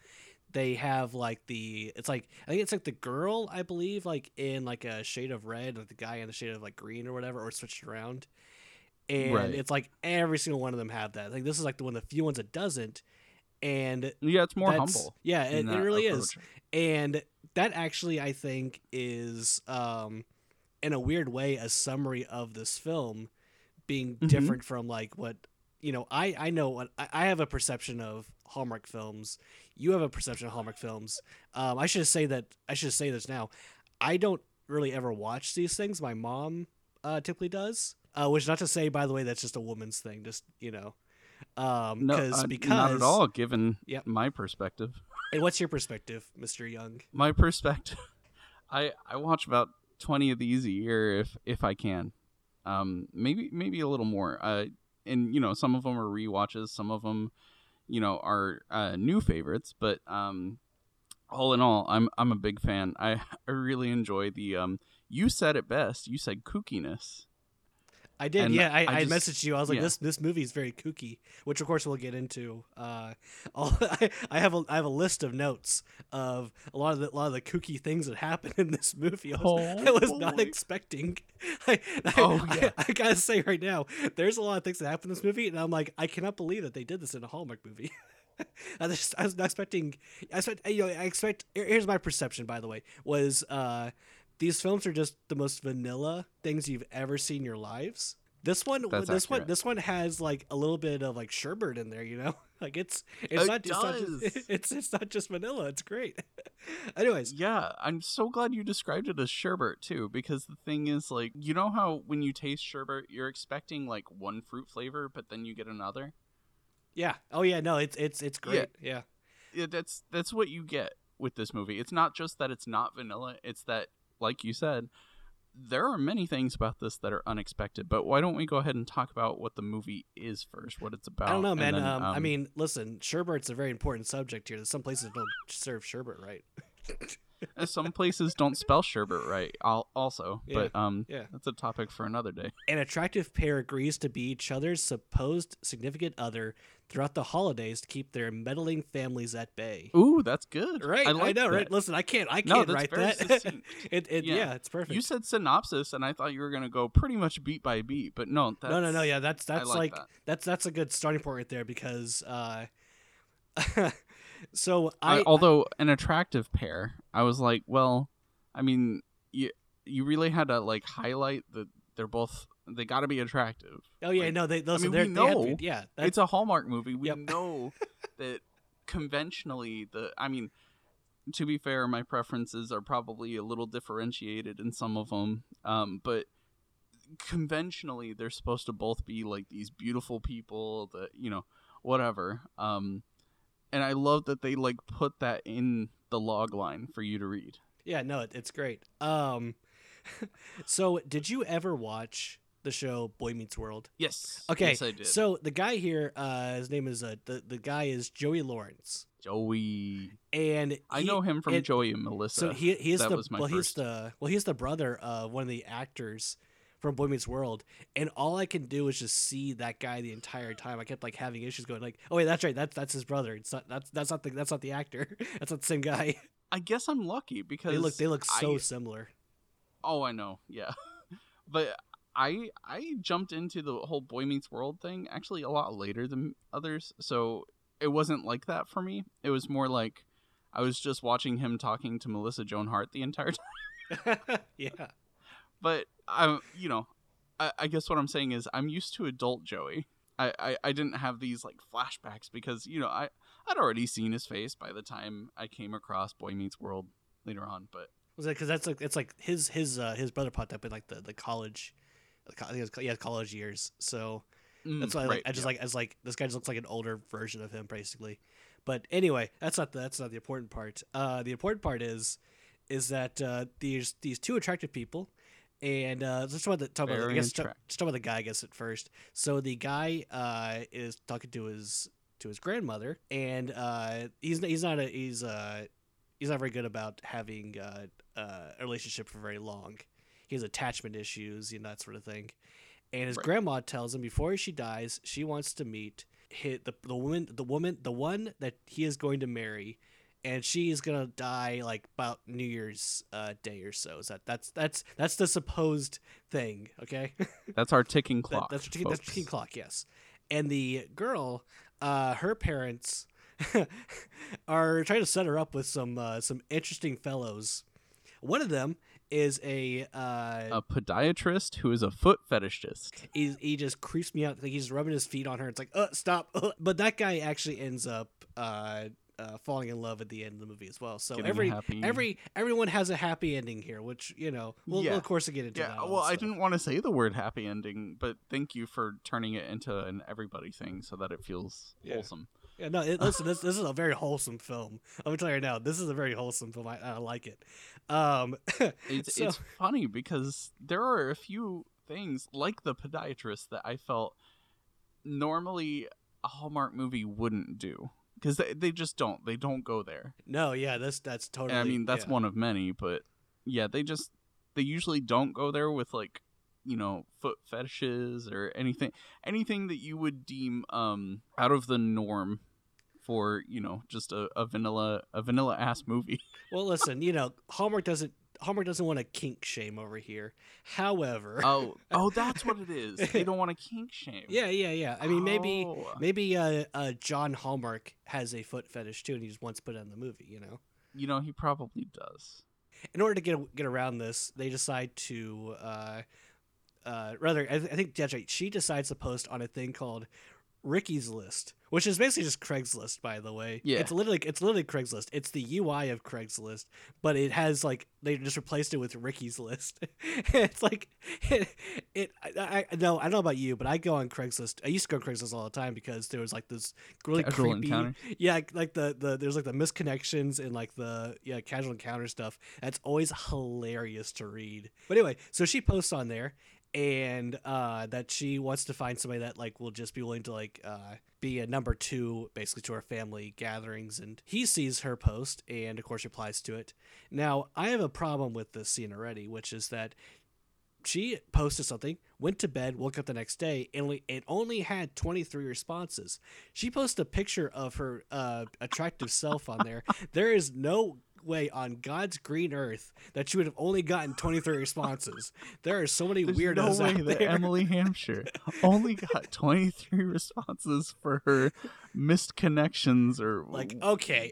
they have like the, it's like, I think it's like the girl, I believe, like in like a shade of red, like the guy in the shade of like green or whatever, or switched around. And right. It's like every single one of them have that. Like this is like the one of the few ones that doesn't. And yeah, it's more humble. Yeah, it really approach. Is. And that actually, I think, is in a weird way a summary of this film being different from like what, you know, I know what I have a perception of Hallmark films. You have a perception of Hallmark films. I should say this now. I don't really ever watch these things. My mom typically does, which not to say, by the way, that's just a woman's thing. Just, you know, because not at all given my perspective. And what's your perspective, Mr. Young? My perspective, I watch about 20 of these a year if I can, maybe a little more. And, you know, some of them are rewatches, some of them, you know, are new favorites. But all in all, I'm a big fan. I really enjoy the you said it best. You said kookiness. I did. And yeah, I just messaged you. I was like, this movie is very kooky, which, of course, we'll get into. I have a list of notes of a lot of the kooky things that happened in this movie. I was not expecting. I gotta say right now, there's a lot of things that happened in this movie, and I'm like, I cannot believe that they did this in a Hallmark movie. I was not expecting. I expect. Here's my perception, by the way, was. These films are just the most vanilla things you've ever seen in your lives. This one has like a little bit of like sherbet in there, you know? Like it's not just vanilla, it's great. Anyways, yeah, I'm so glad you described it as sherbet too, because the thing is, like, you know how when you taste sherbet, you're expecting like one fruit flavor, but then you get another? Yeah. Oh yeah, no, it's great. Yeah. Yeah, that's what you get with this movie. It's not just that it's not vanilla, it's that, like you said, there are many things about this that are unexpected, but why don't we go ahead and talk about what the movie is first, what it's about? I don't know, man. Then, I mean, listen, sherbet's a very important subject here. There's some places don't serve sherbet right. Some places don't spell sherbet right also, but that's a topic for another day. An attractive pair agrees to be each other's supposed significant other throughout the holidays to keep their meddling families at bay. Ooh, that's good. Right, I know, that. Right? Listen, I can't write that. Yeah, it's perfect. You said synopsis, and I thought you were going to go pretty much beat by beat, but no. No, yeah, that's like that. That's a good starting point right there, because... So although an attractive pair, I was like, well, I mean, you really had to like highlight that they got to be attractive. Oh yeah, like, no, they. Listen, I mean, it's a Hallmark movie. We know that conventionally, to be fair, my preferences are probably a little differentiated in some of them, but conventionally, they're supposed to both be like these beautiful people that, you know, whatever. And I love that they like put that in the log line for you to read. Yeah, no, it's great. So did you ever watch the show Boy Meets World? Yes. Okay. Yes, I did. So the guy here, his name is the guy is Joey Lawrence. Joey. And I know him from Joey and Melissa. So he's the brother of one of the actors from Boy Meets World, and all I can do is just see that guy the entire time. I kept like having issues going like, oh wait, that's right, that's his brother. It's not that's not the actor. That's not the same guy. I guess I'm lucky because they look so similar. Oh, I know, yeah, but I jumped into the whole Boy Meets World thing actually a lot later than others, so it wasn't like that for me. It was more like I was just watching him talking to Melissa Joan Hart the entire time. Yeah. But I guess what I'm saying is I'm used to adult Joey. I didn't have these like flashbacks because, you know, I'd already seen his face by the time I came across Boy Meets World later on. But was that because that's like it's like his brother popped up in like the college, college years. So that's why I this guy just looks like an older version of him basically. But anyway, that's not the important part. The important part is that these two attractive people. And let's talk about the guy, I guess, at first. So the guy is talking to his grandmother, and he's not a, he's he's not very good about having a relationship for very long. He has attachment issues, you know, that sort of thing. And his grandma tells him before she dies, she wants to meet the one that he is going to marry, and she is gonna die like about New Year's Day or so. So that's the supposed thing. Okay, that's our ticking clock. That's ticking clock. Yes, and the girl, her parents are trying to set her up with some interesting fellows. One of them is a podiatrist who is a foot fetishist. He just creeps me out. Like, he's rubbing his feet on her. It's like, stop. But that guy actually ends up falling in love at the end of the movie as well. So everyone has a happy ending here, which, you know, we'll of course get into. Yeah, that I didn't want to say the word happy ending, but thank you for turning it into an everybody thing so that it feels wholesome. Yeah, no. Listen, this is a very wholesome film. I'm gonna tell you right now, this is a very wholesome film. I like it. It's funny because there are a few things like the podiatrist that I felt normally a Hallmark movie wouldn't do because they just don't. They don't go there. No, yeah, that's totally. And I mean, that's one of many, but yeah, they usually don't go there with, like, you know, foot fetishes or anything that you would deem out of the norm for, you know, just a vanilla ass movie. Well, listen, you know, Hallmark doesn't want a kink shame over here. However, oh, that's what it is. They don't want a kink shame. Yeah. I mean, maybe John Hallmark has a foot fetish too, and he just wants to put it in the movie. You know, he probably does. In order to get around this, they decide to. I think she decides to post on a thing called Ricky's List, which is basically just Craigslist, by the way. Yeah. It's literally Craigslist. It's the UI of Craigslist, but it has, like, they just replaced it with Ricky's List. It's like I don't know about you, but I go on Craigslist. I used to go on Craigslist all the time because there was like this really casual creepy encounter. Yeah, like the there's like the misconnections and like the casual encounter stuff. That's always hilarious to read. But anyway, so she posts on there. And that she wants to find somebody that, like, will just be willing to, like, be a number two, basically, to our family gatherings. And he sees her post and, of course, replies to it. Now, I have a problem with this scene already, which is that she posted something, went to bed, woke up the next day, and it only had 23 responses. She posted a picture of her attractive self on there. There is no way on God's green earth that she would have only gotten 23 responses. There are so many weirdos out there. That Emily Hampshire only got 23 responses for her missed connections, or like, okay.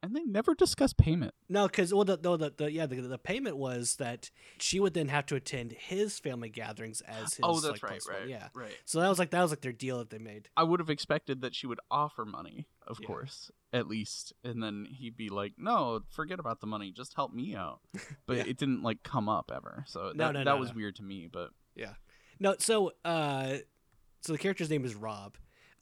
And they never discuss payment. No, because the payment was that she would then have to attend his family gatherings as his. Oh, that's like, right. So that was like their deal that they made. I would have expected that she would offer money, of course, at least, and then he'd be like, "No, forget about the money. Just help me out." But it didn't like come up ever. So that was weird to me. But yeah, no. So so the character's name is Rob.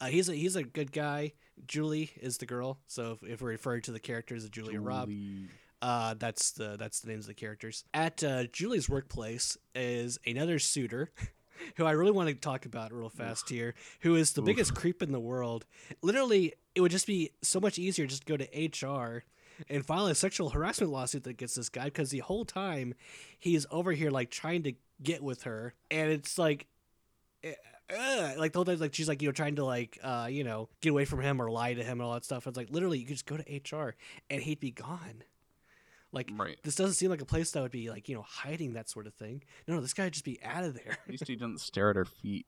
He's a good guy. Julie is the girl. So if we're referring to the characters of Julie and Rob, that's the names of the characters. At Julie's workplace is another suitor, who I really want to talk about real fast here, who is the biggest creep in the world. Literally, it would just be so much easier just to go to HR and file a sexual harassment lawsuit that gets this guy, because the whole time he's over here, like, trying to get with her, and it's like... like the whole time, like, she's like, you know, trying to, like, you know, get away from him or lie to him and all that stuff. It's like, literally, you could just go to HR and he'd be gone. Like, This doesn't seem like a place that would be, like, you know, hiding that sort of thing. No, this guy would just be out of there. At least he didn't stare at her feet.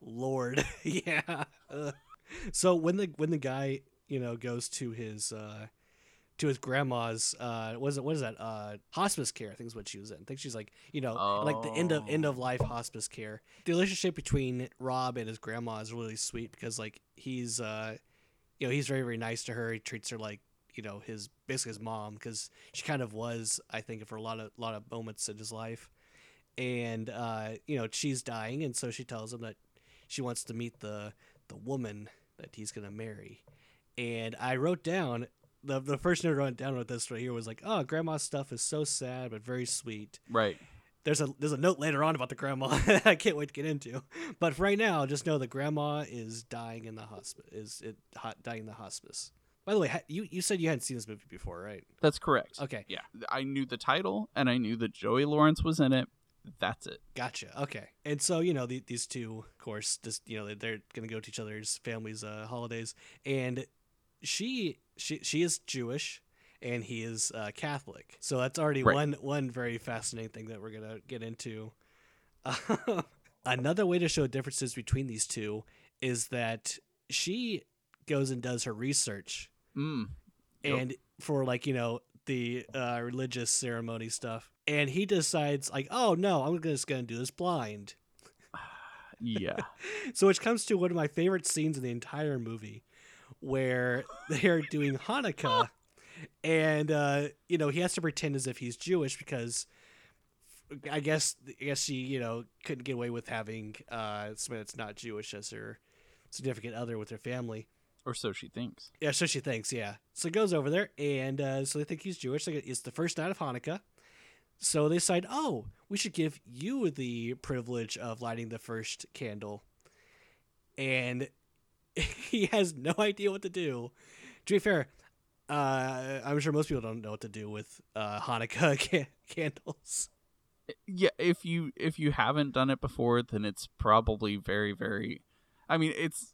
Lord, yeah. So when the guy, you know, goes to his grandma's hospice care, I think is what she was in. I think she's like, you know, like the end of life hospice care. The relationship between Rob and his grandma is really sweet because, like, he's you know, he's very, very nice to her. He treats her like, you know, basically his mom, because she kind of was, I think, for a lot of moments in his life. And you know, she's dying, and so she tells him that she wants to meet the woman that he's gonna marry. And I wrote down the first note I wrote down with this right here was like, oh, grandma's stuff is so sad but very sweet. Right. There's a note later on about the grandma that I can't wait to get into. But for right now, just know that grandma is dying in the hospice. By the way, you said you hadn't seen this movie before, right? That's correct. Okay. Yeah. I knew the title, and I knew that Joey Lawrence was in it. That's it. Gotcha. Okay. And so, you know, these two, of course, just, you know, they're going to go to each other's families' holidays. And she is Jewish, and he is Catholic. So that's already one very fascinating thing that we're going to get into. Another way to show differences between these two is that she goes and does her research. Mm. Yep. And for, like, you know, the religious ceremony stuff, and he decides, like, oh no, I'm just gonna do this blind. Yeah. So which comes to one of my favorite scenes in the entire movie, where they're doing Hanukkah, and you know, he has to pretend as if he's Jewish because I guess she, you know, couldn't get away with having somebody that's not Jewish as her significant other with her family. Or so she thinks. Yeah, so she thinks, yeah. So he goes over there, and so they think he's Jewish. So it's the first night of Hanukkah. So they decide, oh, we should give you the privilege of lighting the first candle. And he has no idea what to do. To be fair, I'm sure most people don't know what to do with Hanukkah candles. Yeah, if you haven't done it before, then it's probably very, very... I mean, it's...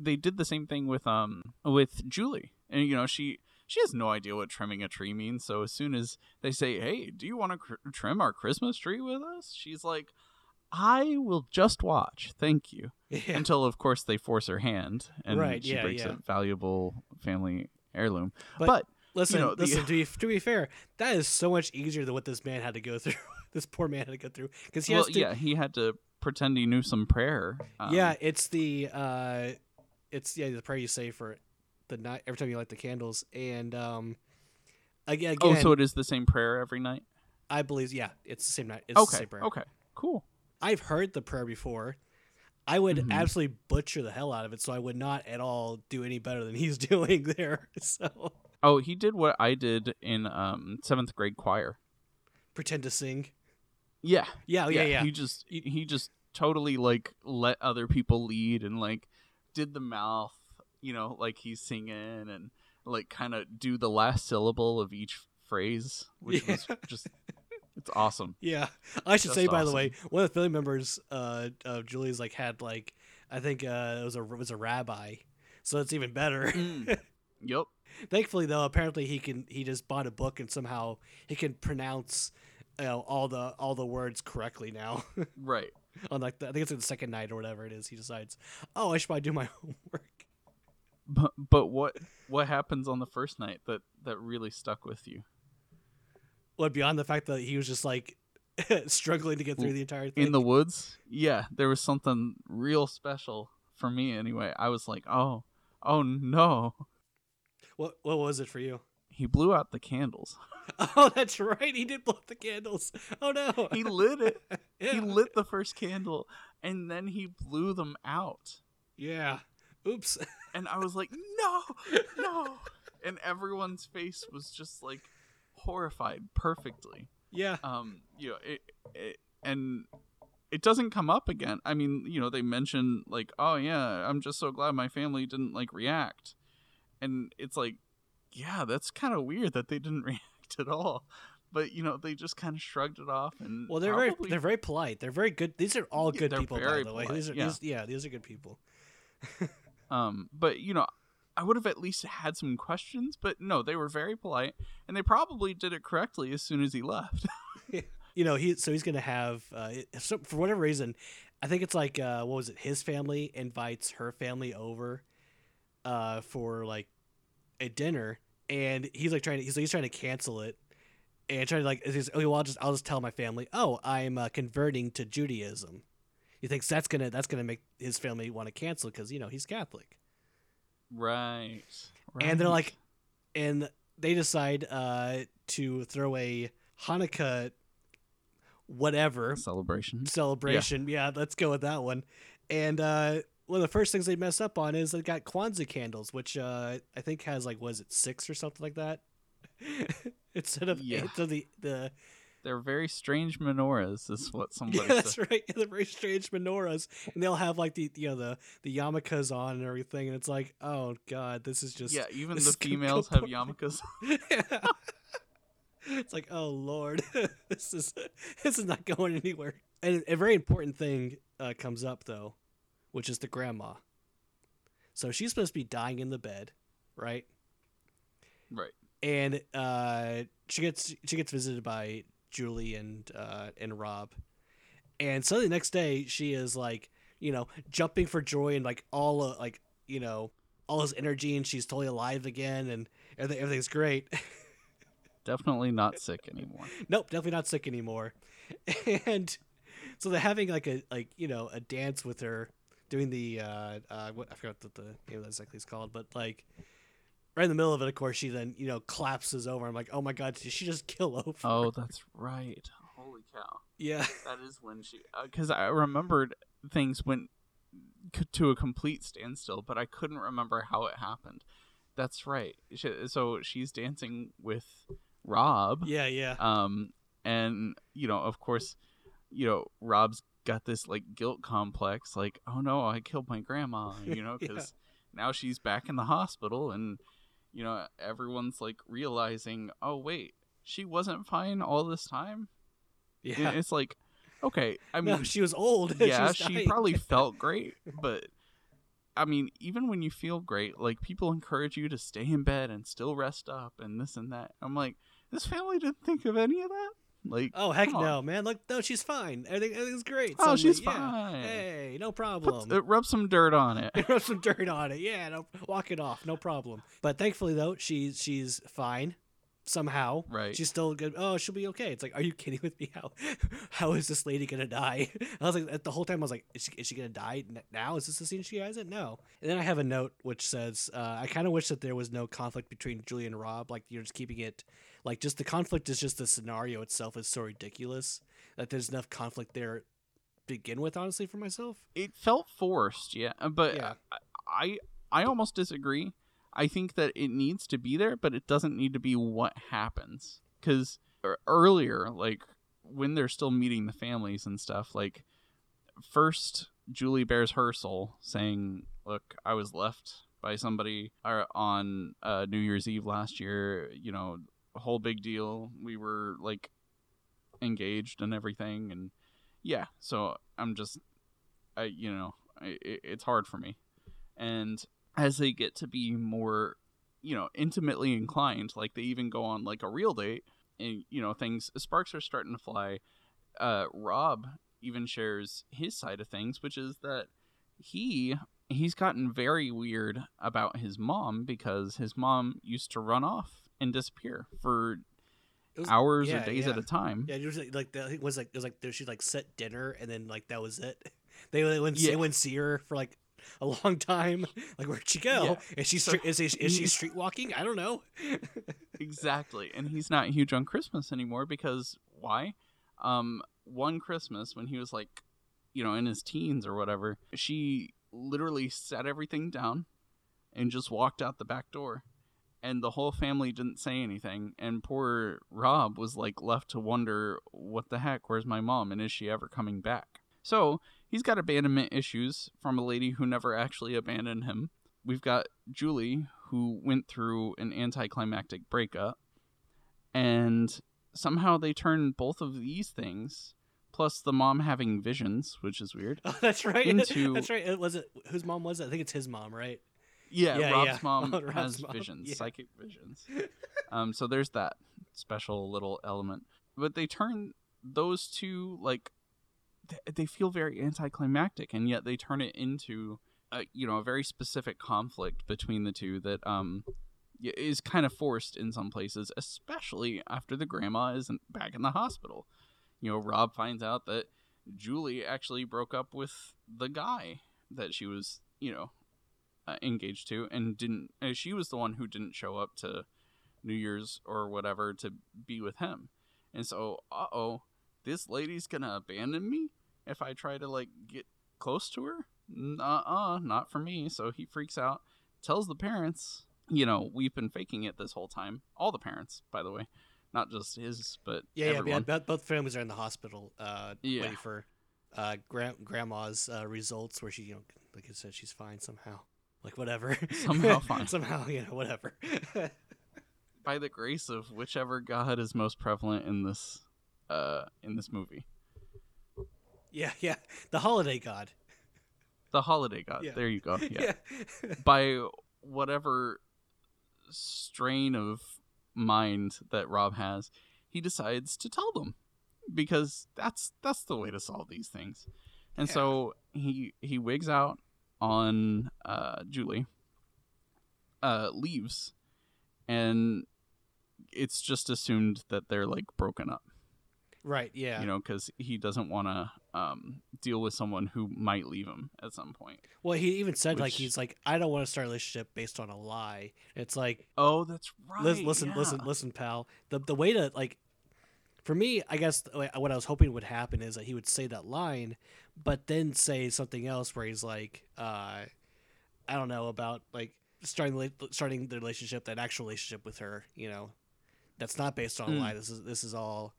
They did the same thing with Julie, and you know, she has no idea what trimming a tree means. So as soon as they say, "Hey, do you want to trim our Christmas tree with us?" she's like, "I will just watch, thank you." Yeah. Until of course they force her hand, and she breaks a valuable family heirloom. But listen, you know, to be fair, that is so much easier than what this man had to go through. This poor man had to go through because he had to pretend he knew some prayer. It's the prayer you say for the night every time you light the candles, and again. Oh, so it is the same prayer every night? I believe, yeah, it's the same night. It's the same prayer. Okay, cool. I've heard the prayer before. I would absolutely butcher the hell out of it, so I would not at all do any better than he's doing there. So. Oh, he did what I did in seventh grade choir. Pretend to sing. Yeah, yeah, yeah, yeah. He just totally like let other people lead and like. Did the mouth, you know, like he's singing, and like kind of do the last syllable of each phrase, which was just, it's awesome. Yeah. I should say, by the way, one of the family members of Julie's like had like, I think it was a rabbi. So it's even better. Yep. Thankfully though, apparently he just bought a book and somehow he can pronounce, you know, all the words correctly now. Right. On like I think it's like the second night or whatever it is, he decides, oh, I should probably do my homework. But what happens on the first night that really stuck with you? Well, beyond the fact that he was just like struggling to get through the entire thing in the woods. Yeah, there was something real special for me anyway. I was like, oh no. What was it for you? He blew out the candles. Oh, that's right. He did blow up the candles. Oh, no. He lit it. Yeah. He lit the first candle, and then he blew them out. Yeah. Oops. And I was like, no. And everyone's face was just, like, horrified perfectly. Yeah. You know, it doesn't come up again. I mean, you know, they mention, like, oh, yeah, I'm just so glad my family didn't, like, react. And it's like, yeah, that's kind of weird that they didn't react at all, but you know, they just kind of shrugged it off. And well, they're very polite. They're very good. These are all good people, by the way. These are good people. But you know, I would have at least had some questions, but no, they were very polite, and they probably did it correctly as soon as he left. You know, he's gonna have for whatever reason, I think it's like what was it? His family invites her family over for like a dinner. And he's trying to cancel it, and trying to like, okay, well, I'll just tell my family, oh, I'm converting to Judaism. He thinks that's gonna make his family want to cancel because you know he's Catholic, right? And they're like, and they decide to throw a Hanukkah whatever celebration. Yeah, let's go with that one. And one of the first things they mess up on is they got Kwanzaa candles, which I think has like, was it 6 or something like that? Instead of 8 of the They're very strange menorahs, is what somebody said. That's right. They're very strange menorahs, and they'll have like the yarmulkes on and everything, and it's like, oh god, this is just Even the females have yarmulkes. Yeah. It's like, oh lord, this is not going anywhere. And a very important thing comes up though, which is the grandma. So she's supposed to be dying in the bed, right? Right. And she gets visited by Julie and Rob, and so the next day she is like, you know, jumping for joy and like all like, you know, all his energy, and she's totally alive again, and everything's great. Definitely not sick anymore. Nope, definitely not sick anymore. And so they're having like a dance with her, doing the I forgot what the name exactly is called, but like. Right in the middle of it, of course, she then, you know, collapses over. I'm like, oh my god, did she just kill over? Oh, that's right. Holy cow. Yeah. That is when she... Because I remembered things went to a complete standstill, but I couldn't remember how it happened. That's right. So she's dancing with Rob. Yeah, yeah. And, you know, of course, you know, Rob's got this, like, guilt complex. Like, oh no, I killed my grandma, you know, because yeah. Now she's back in the hospital and... You know, everyone's like realizing, oh wait, she wasn't fine all this time. Yeah, and it's like, okay, I mean, no, she was old. Yeah, she probably felt great, but I mean, even when you feel great, like people encourage you to stay in bed and still rest up and this and that. I'm like, this family didn't think of any of that. Like, oh heck no, man! Look, no, she's fine. Everything's great. Oh, she's fine. Hey, no problem. Rub some dirt on it. Rub some dirt on it. Yeah, no, walk it off, no problem. But thankfully though, she's fine somehow. Right. She's still good. Oh, she'll be okay. It's like, are you kidding with me? How is this lady gonna die? I was like, the whole time I was like, is she gonna die now? Is this the scene she has it? No. And then I have a note which says, I kind of wish that there was no conflict between Julie and Rob. Like you're just keeping it. Like, just the conflict is just the scenario itself is so ridiculous that there's enough conflict there to begin with, honestly, for myself. It felt forced, yeah. But yeah. I almost disagree. I think that it needs to be there, but it doesn't need to be what happens. Because earlier, like, when they're still meeting the families and stuff, like, first, Julie bears her soul, saying, look, I was left by somebody on New Year's Eve last year, you know, whole big deal. We were like engaged and everything, and yeah, so I'm just it's hard for me. And as they get to be more, you know, intimately inclined, like they even go on like a real date, and you know, things, sparks are starting to fly. Rob even shares his side of things, which is that he's gotten very weird about his mom, because his mom used to run off and disappear for hours or days at a time. Yeah, it was like she'd like set dinner and then like that was it. They wouldn't see her for like a long time. Like, where'd she go? Yeah. Is she street walking? I don't know. Exactly. And he's not huge on Christmas anymore, because why? One Christmas when he was like, you know, in his teens or whatever, she literally set everything down and just walked out the back door. And the whole family didn't say anything. And poor Rob was like left to wonder, what the heck? Where's my mom? And is she ever coming back? So he's got abandonment issues from a lady who never actually abandoned him. We've got Julie, who went through an anticlimactic breakup. And somehow they turn both of these things, plus the mom having visions, which is weird. Oh, that's right. That's right. Whose mom was it? I think it's his mom, right? Yeah, Rob's mom has visions, psychic visions. So there's that special little element. But they turn those two, like, they feel very anticlimactic, and yet they turn it into, a very specific conflict between the two that is kind of forced in some places, especially after the grandma is back in the hospital. You know, Rob finds out that Julie actually broke up with the guy that she was, you know, engaged to, and didn't. She was the one who didn't show up to New Year's or whatever to be with him, and so this lady's gonna abandon me if I try to like get close to her. Not for me. So he freaks out, tells the parents. You know, we've been faking it this whole time. All the parents, by the way, not just his, but everyone. Yeah, both families are in the hospital waiting for grandma's results, where she, you know, like I said, she's fine somehow. Like, whatever. Somehow fine. Somehow, you know, whatever. By the grace of whichever god is most prevalent in this movie. Yeah. The holiday god. The holiday god. Yeah. There you go. Yeah. By whatever strain of mind that Rob has, he decides to tell them, because that's the way to solve these things. And so he wigs out on Julie, leaves, and it's just assumed that they're like broken up, right? Yeah, you know, because he doesn't want to deal with someone who might leave him at some point. Well, he even said like he's like, I don't want to start a relationship based on a lie. It's like, oh, that's right. Listen, pal. The way to like, for me, I guess what I was hoping would happen is that he would say that line, but then say something else where he's like, I don't know about like starting the relationship, that actual relationship with her, you know, that's not based on a lie. This is all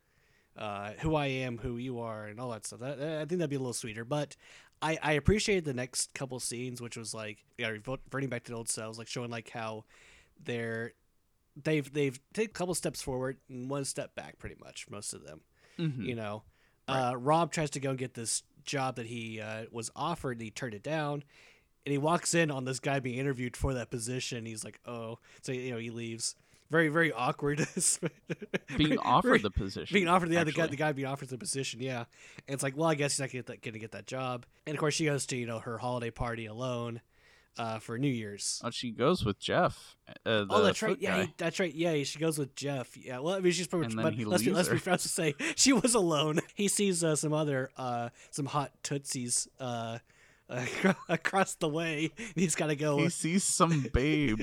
who I am, who you are, and all that stuff. I think that'd be a little sweeter, but I appreciated the next couple scenes, which was like, reverting back to the old selves, like showing like how they've taken a couple steps forward and one step back, pretty much, most of them, you know. Right. Rob tries to go and get this job that he was offered, and he turned it down, and he walks in on this guy being interviewed for that position. He's like, oh, so, you know, he leaves. Very, very awkward. The guy being offered the position, yeah. And it's like, well, I guess he's not going to get that job. And of course, she goes to, you know, her holiday party alone for New Year's. Oh, she goes with Jeff. That's right. Yeah, that's right. Yeah, she goes with Jeff. Yeah. Well, I mean, she's pretty much. But let's be fair to say, she was alone. He sees some hot tootsies. Across the way, he's got to go. He sees some babe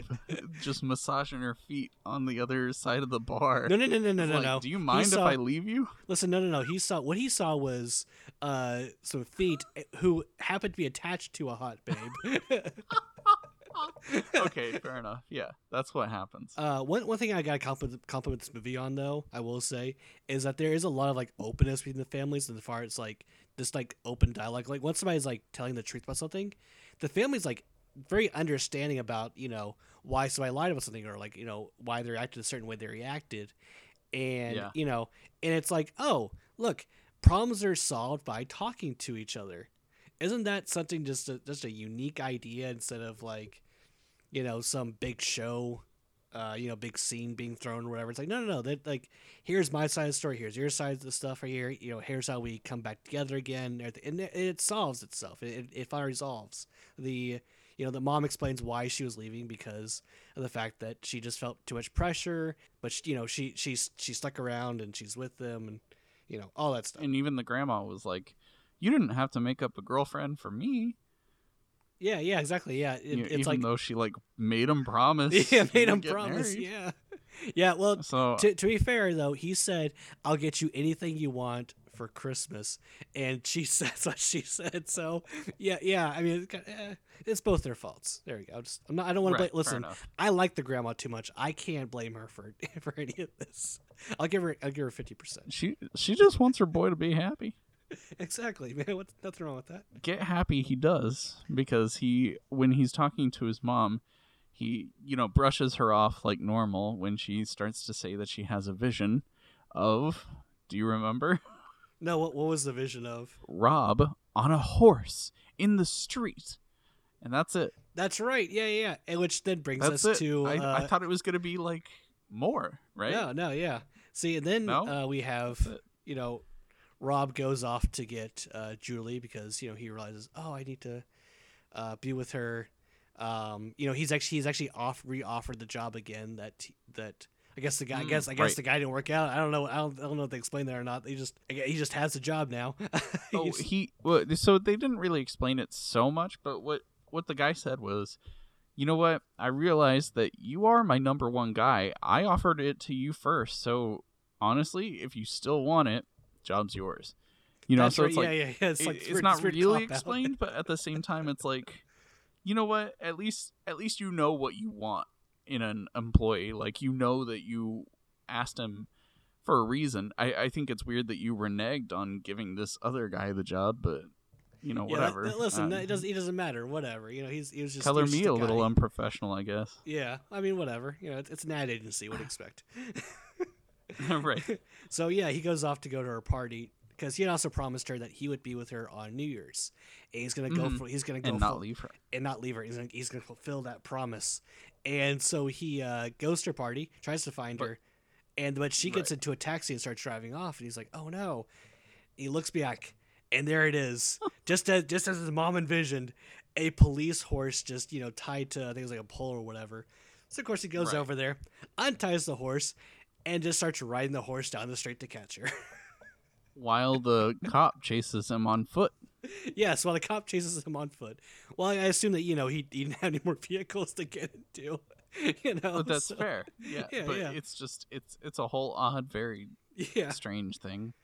just massaging her feet on the other side of the bar. No. Do you mind if I leave you? Listen, no. What he saw was some feet who happened to be attached to a hot babe. Okay, fair enough. Yeah, that's what happens. One thing I got to compliment this movie on, though, I will say, is that there is a lot of like openness between the families, and as far as like this like open dialogue. Like, once somebody's like telling the truth about something, the family's like very understanding about, you know, why somebody lied about something, or like, you know, why they reacted a certain way they reacted, and you know, and it's like, oh, look, problems are solved by talking to each other. Isn't that something? Just a unique idea, instead of like, you know, some big show, you know, big scene being thrown or whatever. It's like, no. That, like, here's my side of the story. Here's your side of the stuff right here. You know, here's how we come back together again. And it solves itself. It finally resolves. You know, the mom explains why she was leaving, because of the fact that she just felt too much pressure. But she, you know, she stuck around, and she's with them, and, you know, all that stuff. And even the grandma was like, you didn't have to make up a girlfriend for me. Yeah, exactly. Yeah, it's like, even though she like made him promise. Yeah, made him promise. Married. Yeah. Well, so, to be fair though, he said, "I'll get you anything you want for Christmas," and she says what she said. So, yeah. I mean, it's both their faults. There we go. I don't want to blame. Listen, I like the grandma too much. I can't blame her for any of this. I'll give her 50%. She just wants her boy to be happy. Exactly, man. Nothing wrong with that. Get happy he does, because when he's talking to his mom, he, you know, brushes her off like normal when she starts to say that she has a vision of, do you remember? No, what was the vision of? Rob on a horse in the street. And that's it. That's right. Yeah. And which then brings us to... I thought it was going to be like more, right? No, yeah. See, and then we have, you know... Rob goes off to get Julie, because, you know, he realizes, oh, I need to be with her. You know, he's actually re-offered the job again. That I guess the guy the guy didn't work out. I don't know. I don't know if they explained that or not. He just has the job now. So they didn't really explain it so much. But what the guy said was, you know what? I realized that you are my number one guy. I offered it to you first. So honestly, if you still want it, job's yours, you know. That's so right. It's like, yeah. It's not really explained, but at the same time, it's like, you know what, at least you know what you want in an employee. Like, you know that you asked him for a reason. I think it's weird that you reneged on giving this other guy the job, but you know, whatever. Listen, it doesn't matter. Whatever. You know, he was just color me a little unprofessional, I guess. Yeah, I mean, whatever. You know, it's an ad agency. What do you expect? Right. So yeah, he goes off to go to her party because he had also promised her that he would be with her on New Year's, and he's gonna go for and not leave her. He's gonna fulfill that promise, and so he goes to her party, tries to find her, but she gets into a taxi and starts driving off, and he's like, "Oh no!" He looks back. And there it is, just as his mom envisioned, a police horse just, you know, tied to, I think it was like a pole or whatever. So, of course, he goes over there, unties the horse, and just starts riding the horse down the street to catch her. While the cop chases him on foot. Yes, while the cop chases him on foot. Well, I assume that, you know, he didn't have any more vehicles to get into. You know, but that's fair. Yeah, yeah, but it's just, it's a whole odd, very strange thing.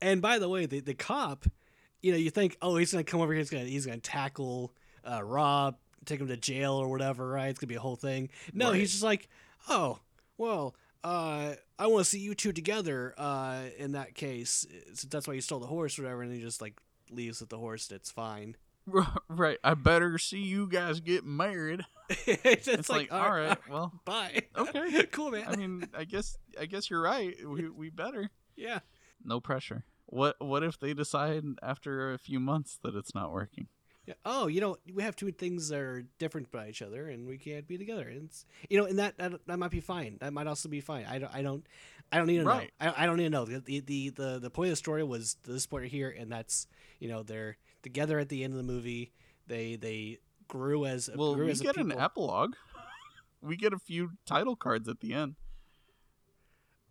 And by the way, the cop, you know, you think, oh, he's going to come over here. He's going to tackle Rob, take him to jail or whatever, right? It's going to be a whole thing. No, he's just like, oh, well, I want to see you two together in that case. So that's why you stole the horse or whatever. And he just, like, leaves with the horse. It's fine. Right. I better see you guys get married. it's like, all right, well. Bye. Okay. Cool, man. I mean, I guess you're right. We better. Yeah. No pressure. What if they decide after a few months that it's not working? Yeah. Oh, you know, we have two things that are different by each other, and we can't be together. It's, you know, and that might be fine. That might also be fine. I don't need to know. I don't need to know. The point of the story was this point here, and that's, you know, they're together at the end of the movie. They grew as a people. Well, we get an epilogue. We get a few title cards at the end.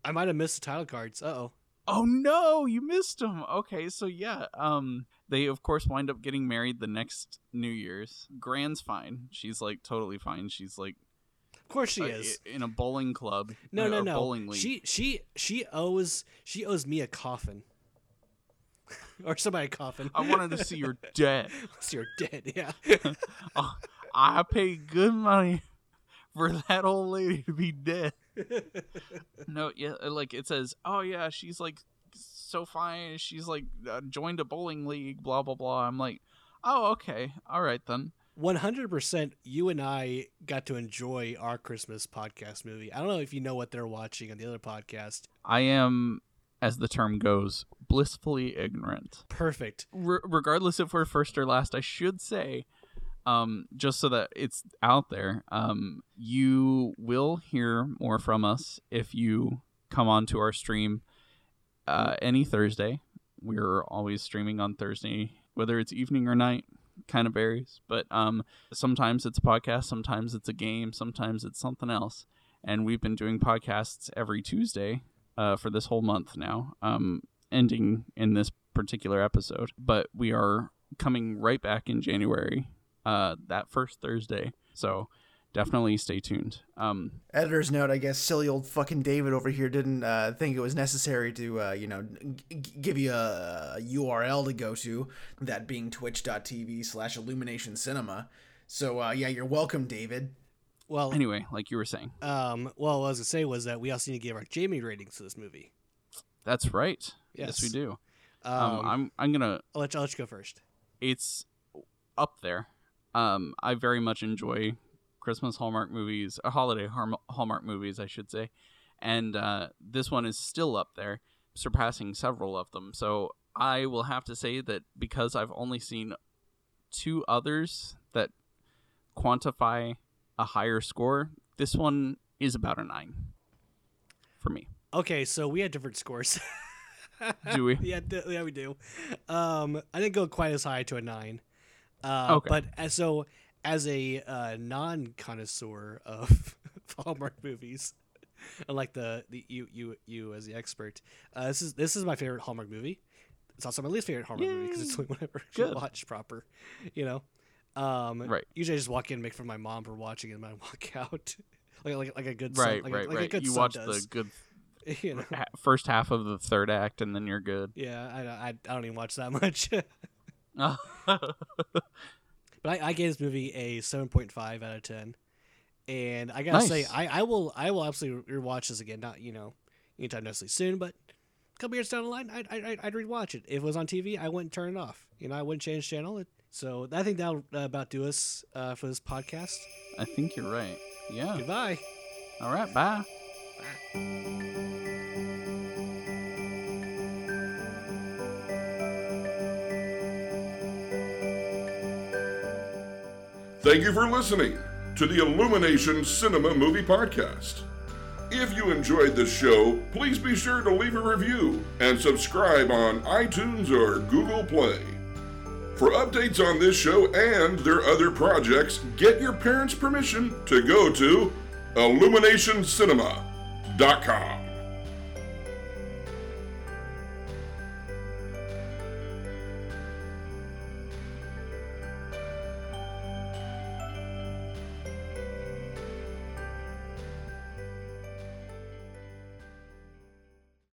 I might have missed the title cards. Uh-oh. Oh no, you missed them. Okay, so yeah, they of course wind up getting married the next New Year's. Gran's fine. She's like totally fine. She's like, of course she is in a bowling club. No, bowling league. She owes me a coffin, or somebody a coffin. I wanted to see your dead. See your dead. Yeah. Oh, I paid good money for that old lady to be dead. No, yeah, like it says, oh yeah, she's like so fine, she's like joined a bowling league, blah blah blah. I'm like, oh okay, all right then. 100% you and I got to enjoy our Christmas podcast movie. I don't know if you know what they're watching on the other podcast. I am, as the term goes, blissfully ignorant. Perfect. Regardless if we're first or last, I should say, just so that it's out there, you will hear more from us if you come on to our stream any Thursday. We're always streaming on Thursday, whether it's evening or night, kind of varies. But sometimes it's a podcast, sometimes it's a game, sometimes it's something else. And we've been doing podcasts every Tuesday for this whole month now, ending in this particular episode. But we are coming right back in January. That first Thursday. So definitely stay tuned. Editor's note, I guess silly old fucking David over here didn't think it was necessary to, you know, give you a URL to go to, that being twitch.tv/Illumination Cinema. So yeah, you're welcome, David. Well, anyway, like you were saying. Well, what I was going to say was that we also need to give our Jamie ratings to this movie. That's right. Yes, we do. I'm going to... I'll let you go first. It's up there. I very much enjoy Christmas Hallmark movies, holiday Hallmark movies, I should say. And this one is still up there, surpassing several of them. So I will have to say that because I've only seen two others that quantify a higher score, this one is about a 9 for me. Okay, so we had different scores. Do we? Yeah, we do. I didn't go quite as high to a 9. Okay. But as a non-connoisseur of Hallmark movies, unlike the you as the expert, this is my favorite Hallmark movie. It's also my least favorite Hallmark movie because it's only whatever I can watch proper, you know. Right. Usually I just walk in and make fun of my mom for watching, and then I walk out like a good son. Like a good you son watch does. The good. You know? First half of the third act, and then you're good. Yeah, I don't even watch that much. But I gave this movie a 7.5 out of 10, and I gotta say I will absolutely rewatch this again. Not, you know, anytime necessarily soon, but a couple years down the line, I'd rewatch it. If it was on TV, I wouldn't turn it off. You know, I wouldn't change channel. So I think that'll about do us for this podcast. I think you're right. Yeah. Goodbye. All right. Bye. Bye. Thank you for listening to the Illumination Cinema Movie Podcast. If you enjoyed this show, please be sure to leave a review and subscribe on iTunes or Google Play. For updates on this show and their other projects, get your parents' permission to go to illuminationcinema.com.